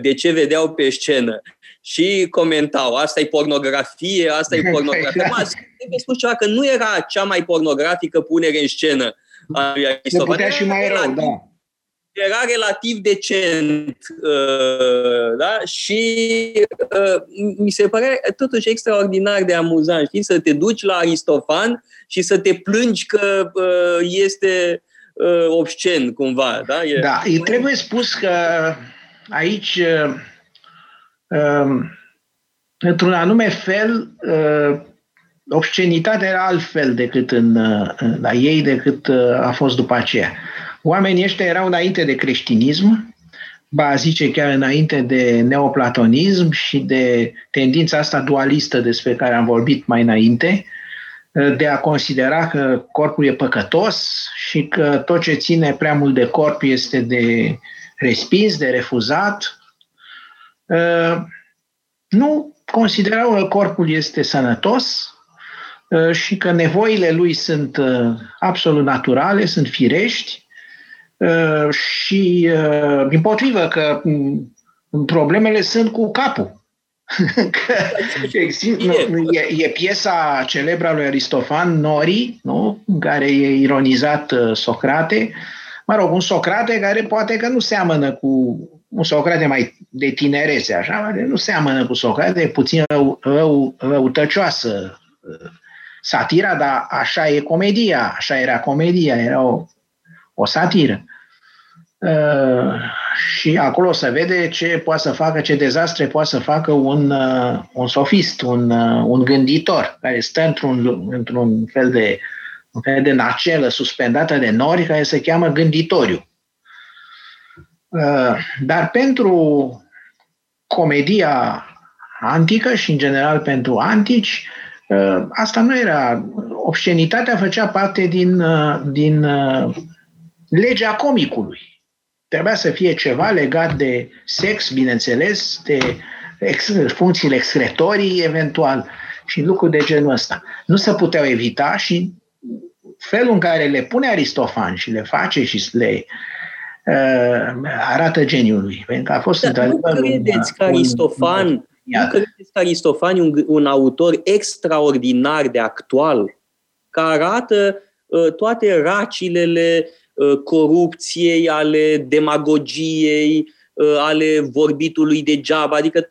de ce vedeau pe scenă și comentau, asta e pornografie, asta e pornografie. Trebuie spus ceva, că nu era cea mai pornografică punere în scenă a lui Aristofan. Putea și mai rău, da. Era relativ decent, da? Și mi se pare totuși extraordinar de amuzant, știi? Să te duci la Aristofan și să te plângi că este obscen cumva, da? E... Da, îi trebuie spus că aici, într-un anume fel, obscenitatea era altfel decât în, la ei, decât a fost după aceea. Oamenii ăștia erau înainte de creștinism, ba zice chiar înainte de neoplatonism și de tendința asta dualistă despre care am vorbit mai înainte, de a considera că corpul e păcătos și că tot ce ține prea mult de corp este de respins, de refuzat. Nu considerau că corpul este sănătos și că nevoile lui sunt absolut naturale, sunt firești, și din potrivă că problemele sunt cu capul. Că exist, nu, e, e piesa celebră a lui Aristofan, Norii, nu? În care e ironizat Socrate. Mă rog, un Socrate care poate că nu seamănă cu un Socrate mai de tinerețe, așa, nu seamănă cu Socrate, e puțin rău, rău, răutăcioasă satira, dar așa e comedia, așa era comedia, era o, o satiră. Uh, și acolo se vede ce poate să facă, ce dezastre poate să facă un, uh, un sofist, un, uh, un gânditor care stă într-un, într-un fel de, un fel de nacelă suspendată de nori care se cheamă gânditoriu. Uh, dar pentru comedia antică și în general pentru antici, uh, asta nu era. Obscenitatea făcea parte din, uh, din uh, legea comicului. Trebuia să fie ceva legat de sex, bineînțeles, de ex, funcțiile excretorii, eventual, și lucruri de genul ăsta. Nu se puteau evita și felul în care le pune Aristofan și le face și le uh, arată geniul lui. Pentru că a fost într-adevăr... Nu credeți că Aristofan, nu credeți că Aristofan e un, un autor extraordinar de actual, care arată uh, toate racilele corupției, ale demagogiei, ale vorbitului degeaba. Adică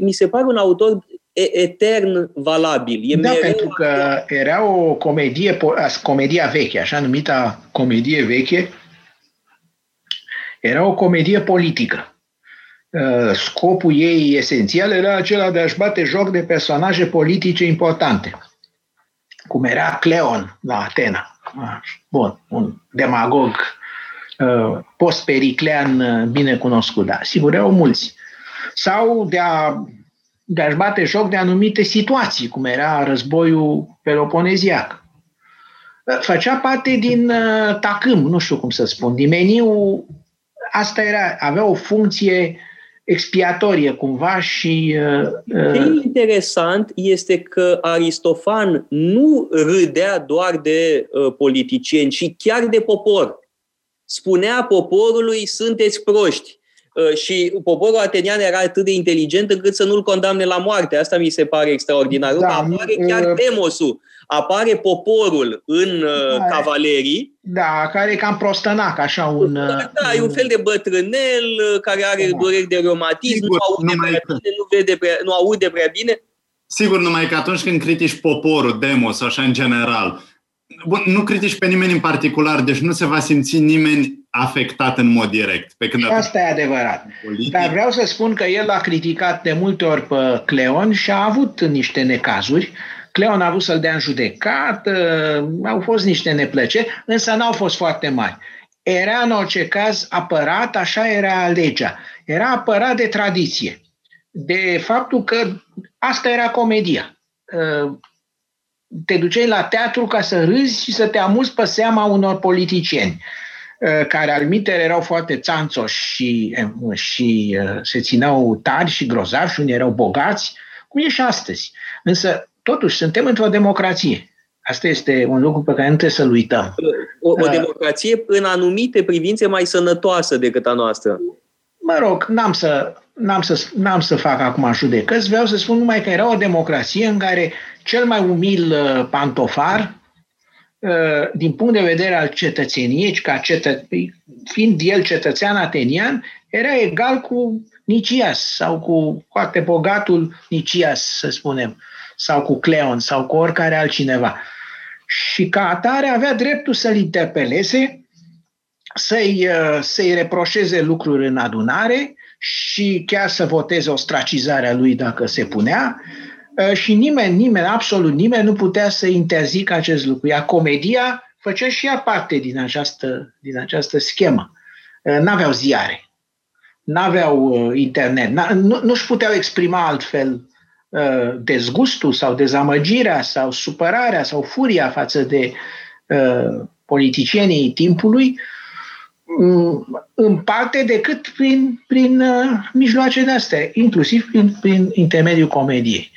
mi se pare un autor etern valabil. E da, mereu... pentru că era o comedie, comedia veche, așa numită comedie veche, era o comedie politică. Scopul ei esențial era acela de a-și bate joc de personaje politice importante, cum era Cleon la Atena. Bun, un demagog post-periclean bine cunoscut, da, sigur, erau mulți. Sau de, a, de a-și bate joc de anumite situații, cum era războiul peloponeziac. Făcea parte din tacâm, nu știu cum să spun, din meniu, asta era, avea o funcție expiatorie cumva și... Uh, Ce interesant este că Aristofan nu râdea doar de uh, politicieni, ci chiar de popor. Spunea poporului, sunteți proști. Uh, și poporul atenian era atât de inteligent încât să nu-l condamne la moarte. Asta mi se pare extraordinar. Da, apare chiar uh, demosul, apare poporul în uh, da, Cavalerii. Da, care e cam prostănac, așa un... Da, da, e un fel de bătrânel care are da. dureri de reumatism, nu aude prea bine, nu vede prea, nu aude prea bine. Sigur, numai că atunci când critici poporul, demos, așa în general, bun, nu critici pe nimeni în particular, deci nu se va simți nimeni afectat în mod direct. Pe când asta e adevărat. Politic. Dar vreau să spun că el a criticat de multe ori pe Cleon și a avut niște necazuri. Cleon a vrut să-l dea în judecat, au fost niște neplăceri, însă n-au fost foarte mari. Era în orice caz apărat, așa era legea. Era apărat de tradiție, de faptul că asta era comedia. Te duceai la teatru ca să râzi și să te amuzi pe seama unor politicieni, care almiteri erau foarte țanțoși și, și se țineau tari și grozavi și unii erau bogați, cum e și astăzi. Însă totuși, suntem într-o democrație. Asta este un lucru pe care nu trebuie să-l uităm. O, o democrație în anumite privințe mai sănătoasă decât a noastră. mă rog, n-am să, n-am să, n-am să fac acum judecăți, vreau să spun numai că era o democrație în care cel mai umil pantofar, din punct de vedere al cetățeniei, ca cetă, fiind el cetățean atenian, era egal cu Nicias sau cu foarte bogatul Nicias, să spunem, sau cu Cleon sau cu oricare altcineva. Și ca atare avea dreptul să-l interpeleze, să-i, să-i reproșeze lucruri în adunare și chiar să voteze ostracizarea lui dacă se punea. Și nimeni, nimeni, absolut nimeni nu putea să interzică acest lucru. Iar comedia făcea și ea parte din această, din această schemă. N-aveau ziare, n-aveau internet, nu, nu-și puteau exprima altfel dezgustul sau dezamăgirea sau supărarea sau furia față de uh, politicienii timpului în parte decât prin, prin uh, mijloace de astea, inclusiv prin, prin intermediul comediei.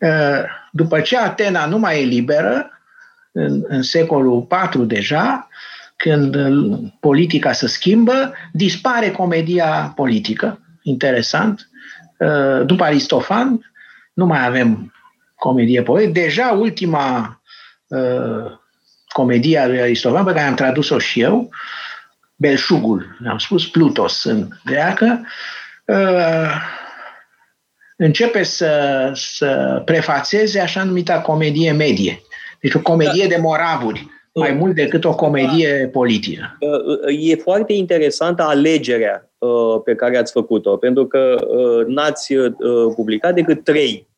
Uh, după ce Atena nu mai e liberă, în, în secolul patru deja, când uh, politica se schimbă, dispare comedia politică, interesant, uh, după Aristofan, nu mai avem comedie poetică. Deja ultima uh, comedie a lui Aristofan, pe care am tradus-o și eu, Belșugul, am spus Plutos în greacă, uh, începe să, să prefațeze așa numita comedie medie. Deci o comedie da. de moravuri, mai uh, mult decât o comedie da. politică. Uh, e foarte interesantă alegerea pe care ați făcut-o, pentru că n-ați publicat decât trei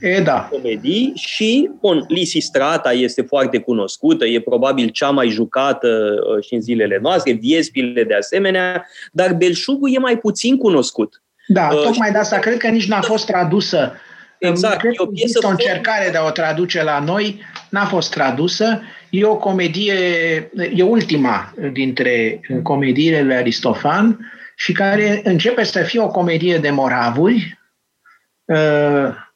e, da. comedii și, bun, Lisistrata este foarte cunoscută, e probabil cea mai jucată și în zilele noastre, Viespile de asemenea, dar Belșugul e mai puțin cunoscut. Da, tocmai uh, de asta cred că nici n-a fost tradusă. Exact. E o piesă o încercare de a o traduce la noi, n-a fost tradusă. E o comedie, e ultima dintre comediile lui Aristofan și care începe să fie o comedie de moravuri.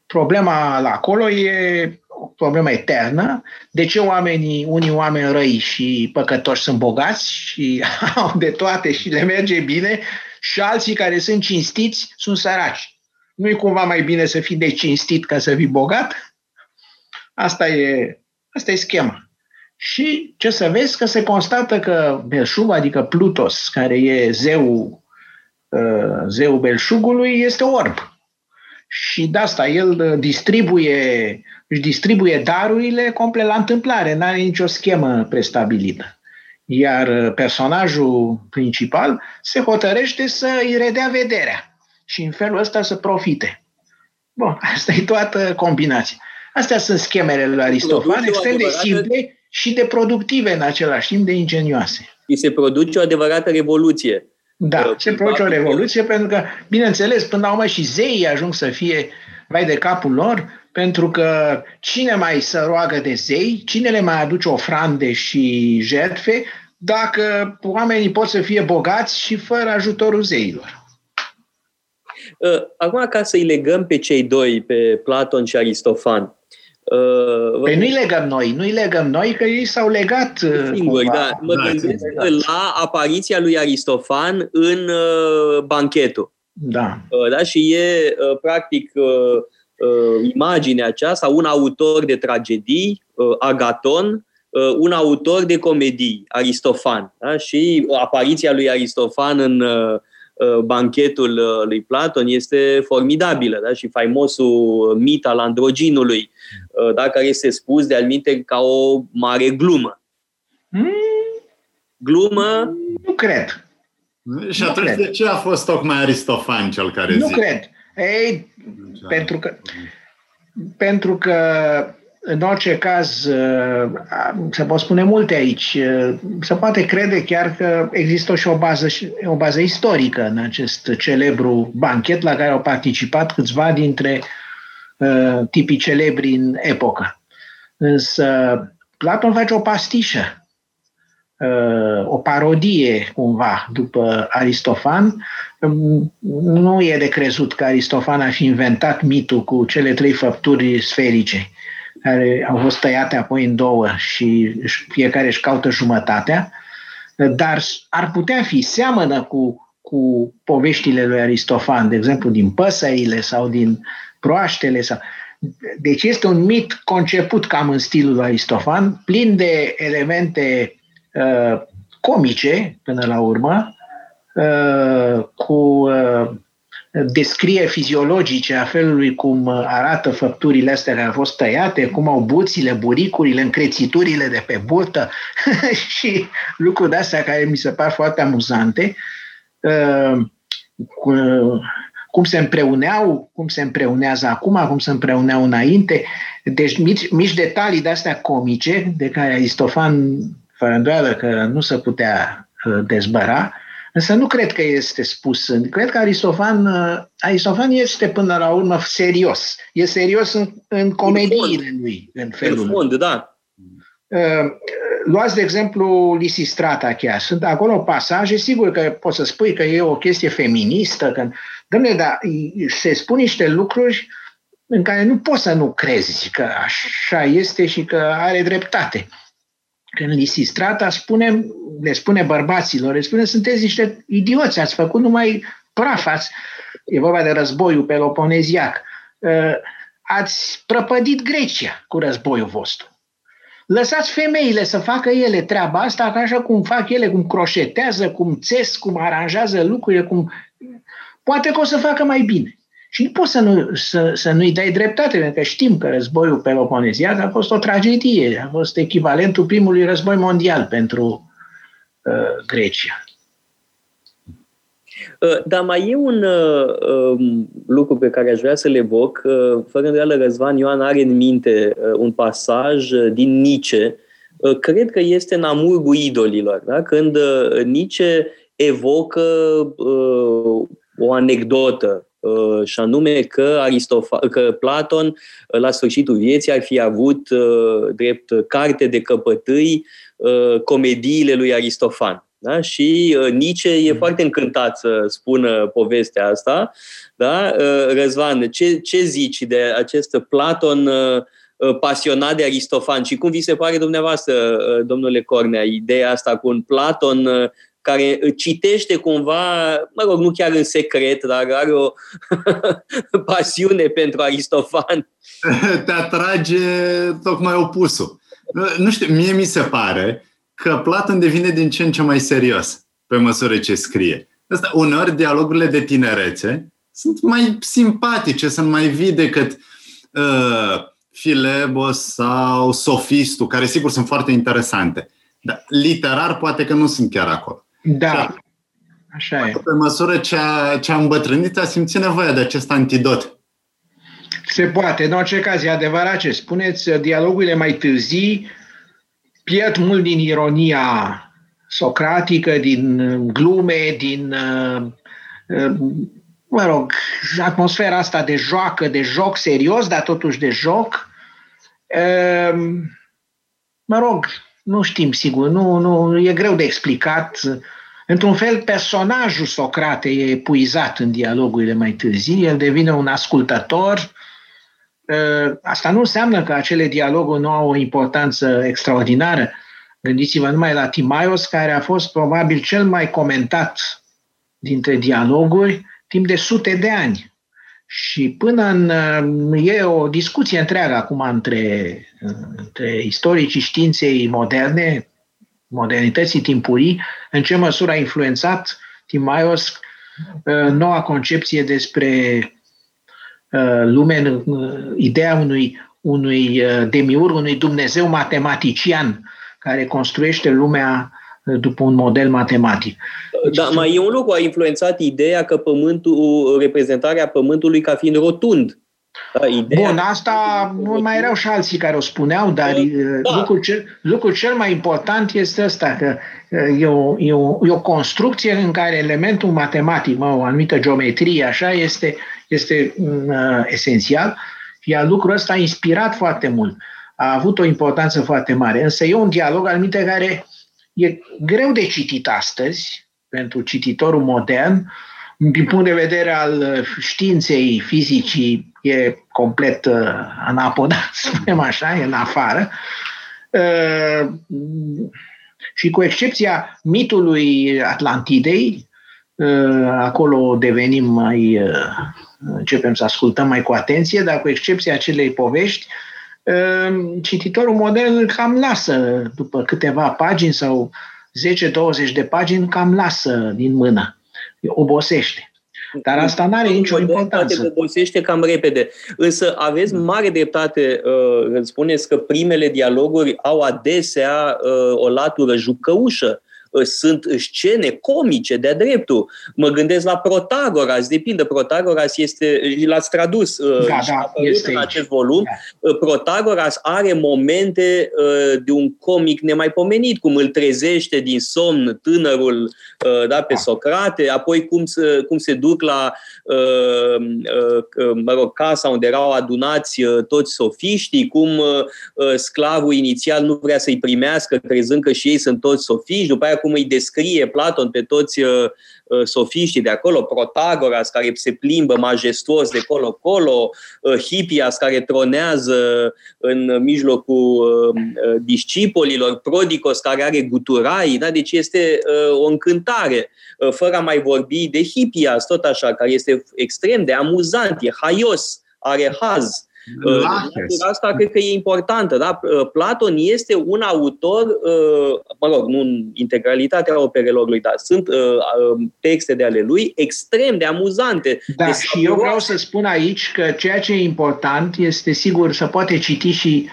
Problema la acolo e o problemă eternă. De ce oamenii, unii oameni răi și păcătoși sunt bogați și au de toate și le merge bine și alții care sunt cinstiți sunt săraci? Nu-i cumva mai bine să fii decinstit ca să fii bogat? Asta e, asta e schema. Și ce să vezi? Că se constată că Belșug, adică Plutos, care e zeul, zeul Belșugului, este orb. Și de asta el distribuie, își distribuie darurile complet la întâmplare, n-are nicio schemă prestabilită. Iar personajul principal se hotărăște să îi redea vederea și în felul ăsta să profite. Bun, asta e toată combinația. Astea sunt schemele lui Aristofan, extrem de simple și de productive în același timp, de ingenioase. Și se produce o adevărată revoluție. Da, uh, se produce o revoluție că... pentru că, bineînțeles, până la urmă și zeii ajung să fie vai de capul lor, pentru că cine mai se roagă de zei, cine le mai aduce ofrande și jertfe, dacă oamenii pot să fie bogați și fără ajutorul zeilor. Acum, ca să-i legăm pe cei doi, pe Platon și Aristofan. Păi nu-i legăm noi, nu-i legăm noi, că ei s-au legat singuri, cumva. Da. Mă da, gândesc da. la apariția lui Aristofan în uh, Banchetul. Da. Uh, da. Și e, uh, practic, uh, uh, imaginea aceasta, un autor de tragedii, uh, Agaton, uh, un autor de comedii, Aristofan. Da? Și apariția lui Aristofan în... Uh, Banchetul lui Platon este formidabilă, da? Și faimosul mit al androginului, da? Care este spus de alminte ca o mare glumă. Glumă? Nu cred. Și nu atunci cred. De ce a fost tocmai Aristofan cel care nu zice? Nu cred. Ei, pentru că, pentru că în orice caz, se pot spune multe aici, se poate crede chiar că există și o bază, o bază istorică în acest celebru banchet la care au participat câțiva dintre uh, tipii celebri în epocă. Însă Platon face o pastișă, uh, o parodie cumva după Aristofan. Nu e de crezut că Aristofan a fi inventat mitul cu cele trei făpturi sferice, care au fost tăiate apoi în două și fiecare își caută jumătatea, dar ar putea fi, seamănă cu, cu cu poveștile lui Aristofan, de exemplu, din Păsăile sau din Proaștele. Sau... Deci este un mit conceput cam în stilul lui Aristofan, plin de elemente uh, comice, până la urmă, uh, cu uh, descrieri fiziologice a felului cum arată făpturile astea care au fost tăiate, cum au buțile, buricurile, încrețiturile de pe burtă și lucruri de-astea care mi se par foarte amuzante. Uh, uh, cum se împreuneau, cum se împreunează acum, cum se împreuneau înainte. Deci mici, mici detalii de-astea comice, de care Aristofan, fără îndoială că nu se putea dezbăra, însă nu cred că este spus. Cred că Aristofan, Aristofan este până la urmă serios. E serios în, în comediile în lui, în felul. În fond, da. Luați, de exemplu, Lisistrata chiar. Sunt acolo pasaje, sigur că poți să spui că e o chestie feministă, că... Dom'le, dar se spun niște lucruri în care nu poți să nu crezi că așa este și că are dreptate. Când Lisistrata spune, le spune bărbaților, le spune, sunteți niște idioți, ați făcut numai praf, ați, e vorba de războiul peloponeziac, ați prăpădit Grecia cu războiul vostru. Lăsați femeile să facă ele treaba asta, că așa cum fac ele, cum croșetează, cum țes, cum aranjează lucrurile, cum... Poate că o să facă mai bine. Și nu poți să, nu, să, să nu-i dai dreptate, pentru că știm că războiul peloponeziac a fost o tragedie, a fost echivalentul primului război mondial pentru uh, Grecia. Dar mai e un uh, lucru pe care aș vrea să-l evoc. Fără îndoială, Răzvan Ioan are în minte un pasaj din Nietzsche. Cred că este în Amurgul idolilor, da? Când Nietzsche evocă uh, o anecdotă, și anume că, Aristofa- că Platon, la sfârșitul vieții, ar fi avut drept carte de căpătâi comediile lui Aristofan. Da? Și Nietzsche e foarte încântat să spună povestea asta. Da? Răzvan, ce, ce zici de acest Platon pasionat de Aristofan? Și cum vi se pare dumneavoastră, domnule Cornea, ideea asta cu un Platon care citește cumva, mă rog, nu chiar în secret, dar are o pasiune pentru Aristofan. Te atrage tocmai opusul. Nu știu, mie mi se pare că Platon devine din ce în ce mai serios pe măsură ce scrie. Asta, uneori, dialogurile de tinerețe sunt mai simpatice, sunt mai vii decât uh, Filebos sau Sofistul, care sigur sunt foarte interesante. Dar literar poate că nu sunt chiar acolo. Da, așa e. Pe măsură ce a, ce a îmbătrânit, a simțit nevoia de acest antidot. Se poate. În orice caz, e adevărat ce spuneți. Dialogurile mai târzii pierd mult din ironia socratică, din glume, din, mă rog, atmosfera asta de joacă, de joc serios, dar totuși de joc. Mă rog, nu știm sigur, nu, nu, e greu de explicat. Într-un fel, personajul Socrate e epuizat în dialogurile mai târzii, el devine un ascultător. Asta nu înseamnă că acele dialoguri nu au o importanță extraordinară. Gândiți-vă numai la Timaios, care a fost probabil cel mai comentat dintre dialoguri timp de sute de ani. Și până în... E o discuție întreagă acum între, între istoricii științei moderne, modernității timpurii, în ce măsură a influențat Timaios noua concepție despre lume, ideea unui, unui demiurg, unui Dumnezeu matematician care construiește lumea după un model matematic. Dar mai e un lucru, a influențat ideea că pământul, reprezentarea pământului ca fiind rotund. Da, ideea Bun, asta mai erau și alții care o spuneau, dar da. lucrul, cel, lucrul cel mai important este ăsta, că e o, e, o, e o construcție în care elementul matematic, mă, o anumită geometrie, așa, este, este uh, esențial, iar lucrul ăsta a inspirat foarte mult, a avut o importanță foarte mare. Însă e un dialog anumite care... E greu de citit astăzi, pentru cititorul modern, din punct de vedere al științei fizicii, e complet uh, anapodat, să spunem așa, e în afară. Uh, și cu excepția mitului Atlantidei, Acolo devenim mai, începem să ascultăm mai cu atenție, dar cu excepția acelei povești, cititorul modern cam lasă, după câteva pagini sau zece douăzeci de pagini, cam lasă din mână, obosește. Dar asta nu are nicio importanță. Obosește cam repede. Însă aveți mare dreptate când spuneți că primele dialoguri au adesea o latură jucăușă. Sunt scene comice de-a dreptul. Mă gândesc la Protagoras, depinde. Protagoras este, l-ați tradus da, da, este în acest volum. Da. Protagoras are momente de un comic nemaipomenit, cum îl trezește din somn tânărul da, pe da. Socrate, apoi cum se, cum se duc la mă rog, casa unde erau adunați toți sofiștii, cum sclavul inițial nu vrea să-i primească, crezând că și ei sunt toți sofiști, după aia cum îi descrie Platon pe toți uh, sofiștii de acolo, Protagoras care se plimbă majestuos de colo-colo, uh, Hippias care tronează în mijlocul uh, discipolilor, Prodicos care are guturai, da? Deci este uh, o încântare, uh, fără a mai vorbi de Hippias, tot așa, care este extrem de amuzant, e haios, are haz. Asta cred că e importantă, da? Platon este un autor, mă rog, nu în integralitatea operelor lui, dar sunt texte de ale lui extrem de amuzante. Da, este și eu vreau să spun aici că ceea ce e important este, sigur, să poate citi și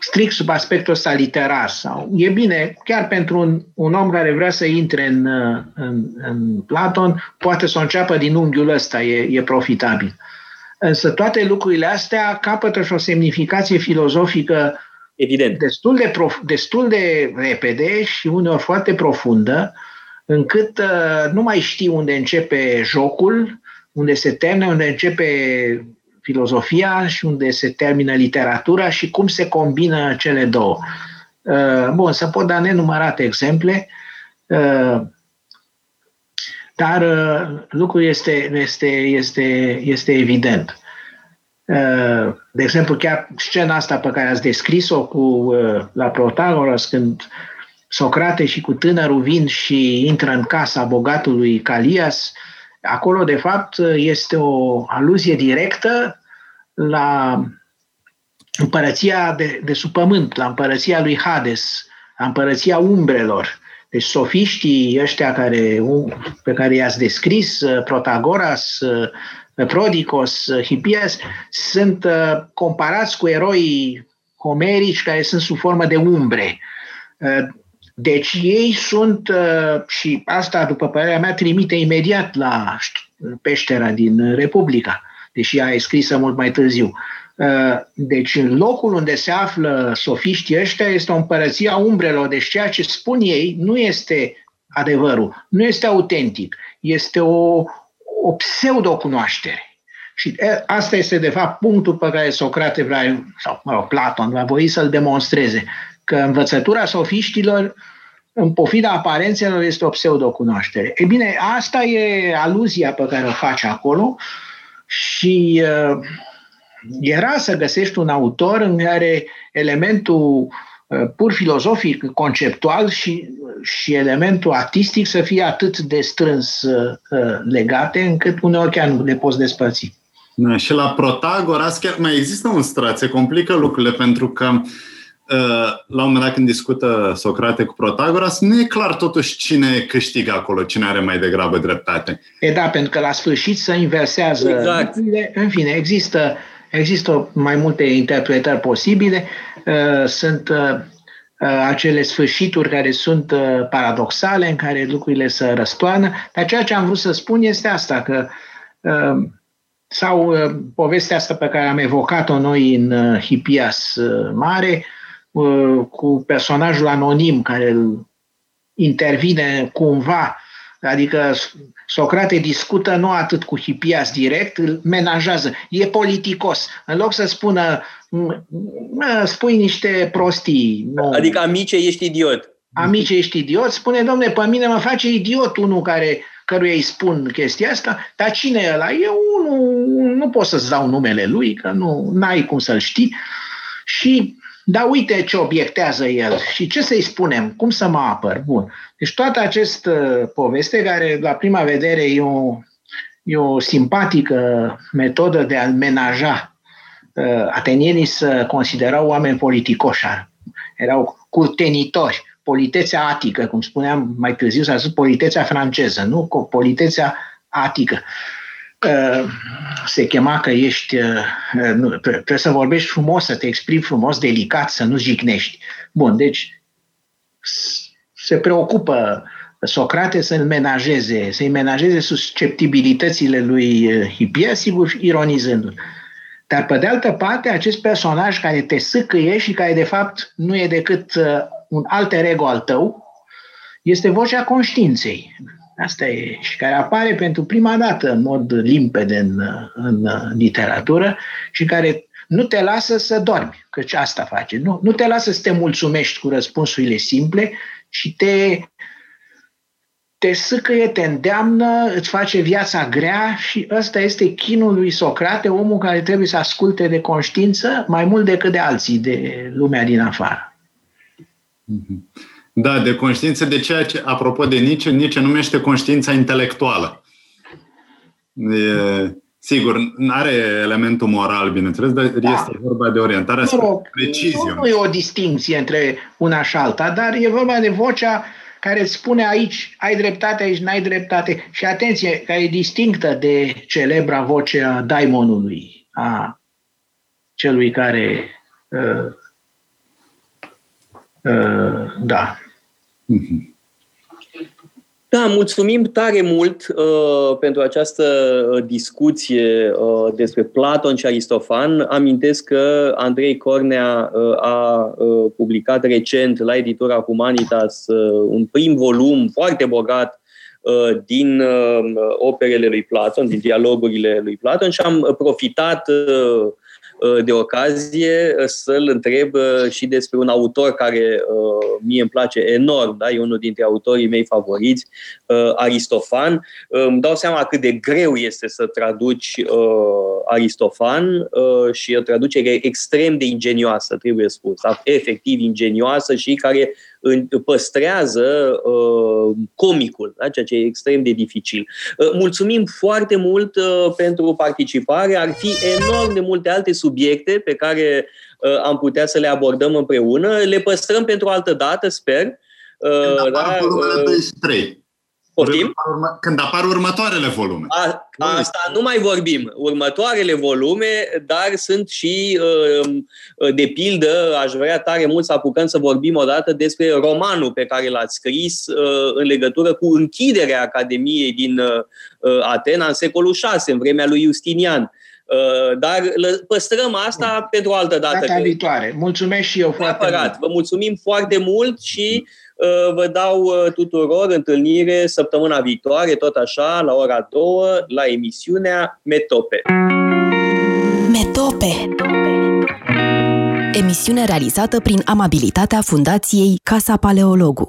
strict sub aspectul ăsta literar. Sau, e bine, chiar pentru un, un om care vrea să intre în, în, în Platon, poate să o înceapă din unghiul ăsta, e, e profitabil. Însă toate lucrurile astea capătă și o semnificație filozofică evident destul de, prof- destul de repede și uneori foarte profundă, încât uh, nu mai știi unde începe jocul, unde se termină, unde începe filozofia și unde se termină literatura și cum se combină cele două. Uh, bun, să pot da nenumărate exemple, uh, dar uh, lucrul este, este, este, este evident. Uh, de exemplu, chiar scena asta pe care ați descris-o cu, uh, la Protagoras, când Socrate și cu tânărul vin și intră în casa bogatului Calias, acolo, de fapt, este o aluzie directă la împărăția de, de sub pământ, la împărăția lui Hades, la împărăția umbrelor. Deci sofiștii ăștia care, pe care i-ați descris, Protagoras, Prodicos, Hippias, sunt comparați cu eroii homerici care sunt sub formă de umbre. Deci ei sunt, și asta după părerea mea trimite imediat la Peștera din Republica, deși ea e scrisă mult mai târziu. Deci locul unde se află sofiștii ăștia este o împărăție a umbrelor, deci ceea ce spun ei nu este adevărul, nu este autentic, este o, o pseudocunoaștere. Și asta este de fapt punctul pe care Socrate vrea, sau mă rog, Platon va voi să-l demonstreze, că învățătura sofiștilor, în pofida aparențelor, este o pseudocunoaștere. E bine, asta e aluzia pe care o face acolo și... Uh, Era să găsești un autor în care elementul pur filozofic, conceptual și, și elementul artistic să fie atât de strâns legate, încât uneori chiar nu le poți despărți. Da, și la Protagoras chiar mai există un strat, se complică lucrurile, pentru că la un moment dat când discută Socrate cu Protagoras, nu e clar totuși cine câștigă acolo, cine are mai degrabă dreptate. E da, pentru că la sfârșit se inversează. Exact. În fine, există... Există mai multe interpretări posibile, sunt acele sfârșituri care sunt paradoxale, în care lucrurile se răstoarnă, dar ceea ce am vrut să spun este asta, că sau povestea asta pe care am evocat-o noi în Hippias Mare, cu personajul anonim care îl intervine cumva, adică Socrate discută nu atât cu Hippias direct, îl menajează. E politicos. În loc să spună, spui niște prostii. Nu. Adică, amice, ești idiot. Amice, ești idiot. Spune, domne, pe mine mă face idiot unul care, căruia îi spun chestia asta, dar cine e ăla? Eu nu, nu pot să-ți dau numele lui, că nu ai cum să-l știi. Și Dar uite ce obiectează el și ce să-i spunem, cum să mă apăr. Bun. Deci toată această poveste, care la prima vedere e o, e o simpatică metodă de a menaja. Atenienii se considerau oameni politicoși, erau curtenitori, politețea atică, cum spuneam mai târziu, s-a zis politețea franceză, nu? Politețea atică. Se chema că ești, nu, trebuie să vorbești frumos, să te exprimi frumos, delicat, să nu jignești. Bun, deci se preocupă Socrate să-l menajeze, să-i menajeze susceptibilitățile lui Hipia, sigur, ironizându-l. Dar, pe de altă parte, acest personaj care te sâcâie și care, de fapt, nu e decât un alter ego al tău, este vocea conștiinței. Asta e, și care apare pentru prima dată în mod limpede în, în literatură și care nu te lasă să dormi, căci asta face. Nu, nu te lasă să te mulțumești cu răspunsurile simple, ci te, te sâcăie, te îndeamnă, îți face viața grea și ăsta este chinul lui Socrate, omul care trebuie să asculte de conștiință mai mult decât de alții, de lumea din afară. Mm-hmm. Da, de conștiință, de ceea ce, apropo de Nietzsche, Nietzsche numește conștiința intelectuală. E, sigur, are elementul moral, bineînțeles, dar da. Este vorba de orientarea spre precizie. Nu e o distinție între una și alta, dar e vorba de vocea care îți spune aici, ai dreptate, aici n-ai dreptate. Și atenție, care e distinctă de celebra voce a daimonului, a celui care... Uh, uh, da... Da, mulțumim tare mult uh, pentru această discuție uh, despre Platon și Aristofan. Amintesc că Andrei Cornea uh, a uh, publicat recent la editura Humanitas uh, un prim volum foarte bogat uh, din uh, operele lui Platon, din dialogurile lui Platon și am profitat uh, de ocazie să-l întreb și despre un autor care mie îmi place enorm, da? E unul dintre autorii mei favoriți, Aristofan. Îmi dau seama cât de greu este să traduci Aristofan și o traducere extrem de ingenioasă, trebuie spus, efectiv ingenioasă și care păstrează uh, comicul, da? Ceea ce e extrem de dificil. Uh, mulțumim foarte mult uh, pentru participare. Ar fi enorm de multe alte subiecte pe care uh, am putea să le abordăm împreună. Le păstrăm pentru o altă dată, sper. Uh, Când apar da, volumele douăzeci și trei. Poftim? Când apar următoarele volume. A, asta nu mai vorbim. Următoarele volume, dar sunt și, de pildă, aș vrea tare mult să apucăm să vorbim odată despre romanul pe care l-ați scris în legătură cu închiderea Academiei din Atena în secolul șase, în vremea lui Justinian. Dar păstrăm asta Bun. pentru o altă dată. Data viitoare. Mulțumesc și eu foarte Neapărat. mult. Vă mulțumim foarte mult și... Vă dau tuturor întâlnire săptămâna viitoare, tot așa, la ora două, la emisiunea Metope. Metope. Emisiune realizată prin amabilitatea Fundației Casa Paleologu.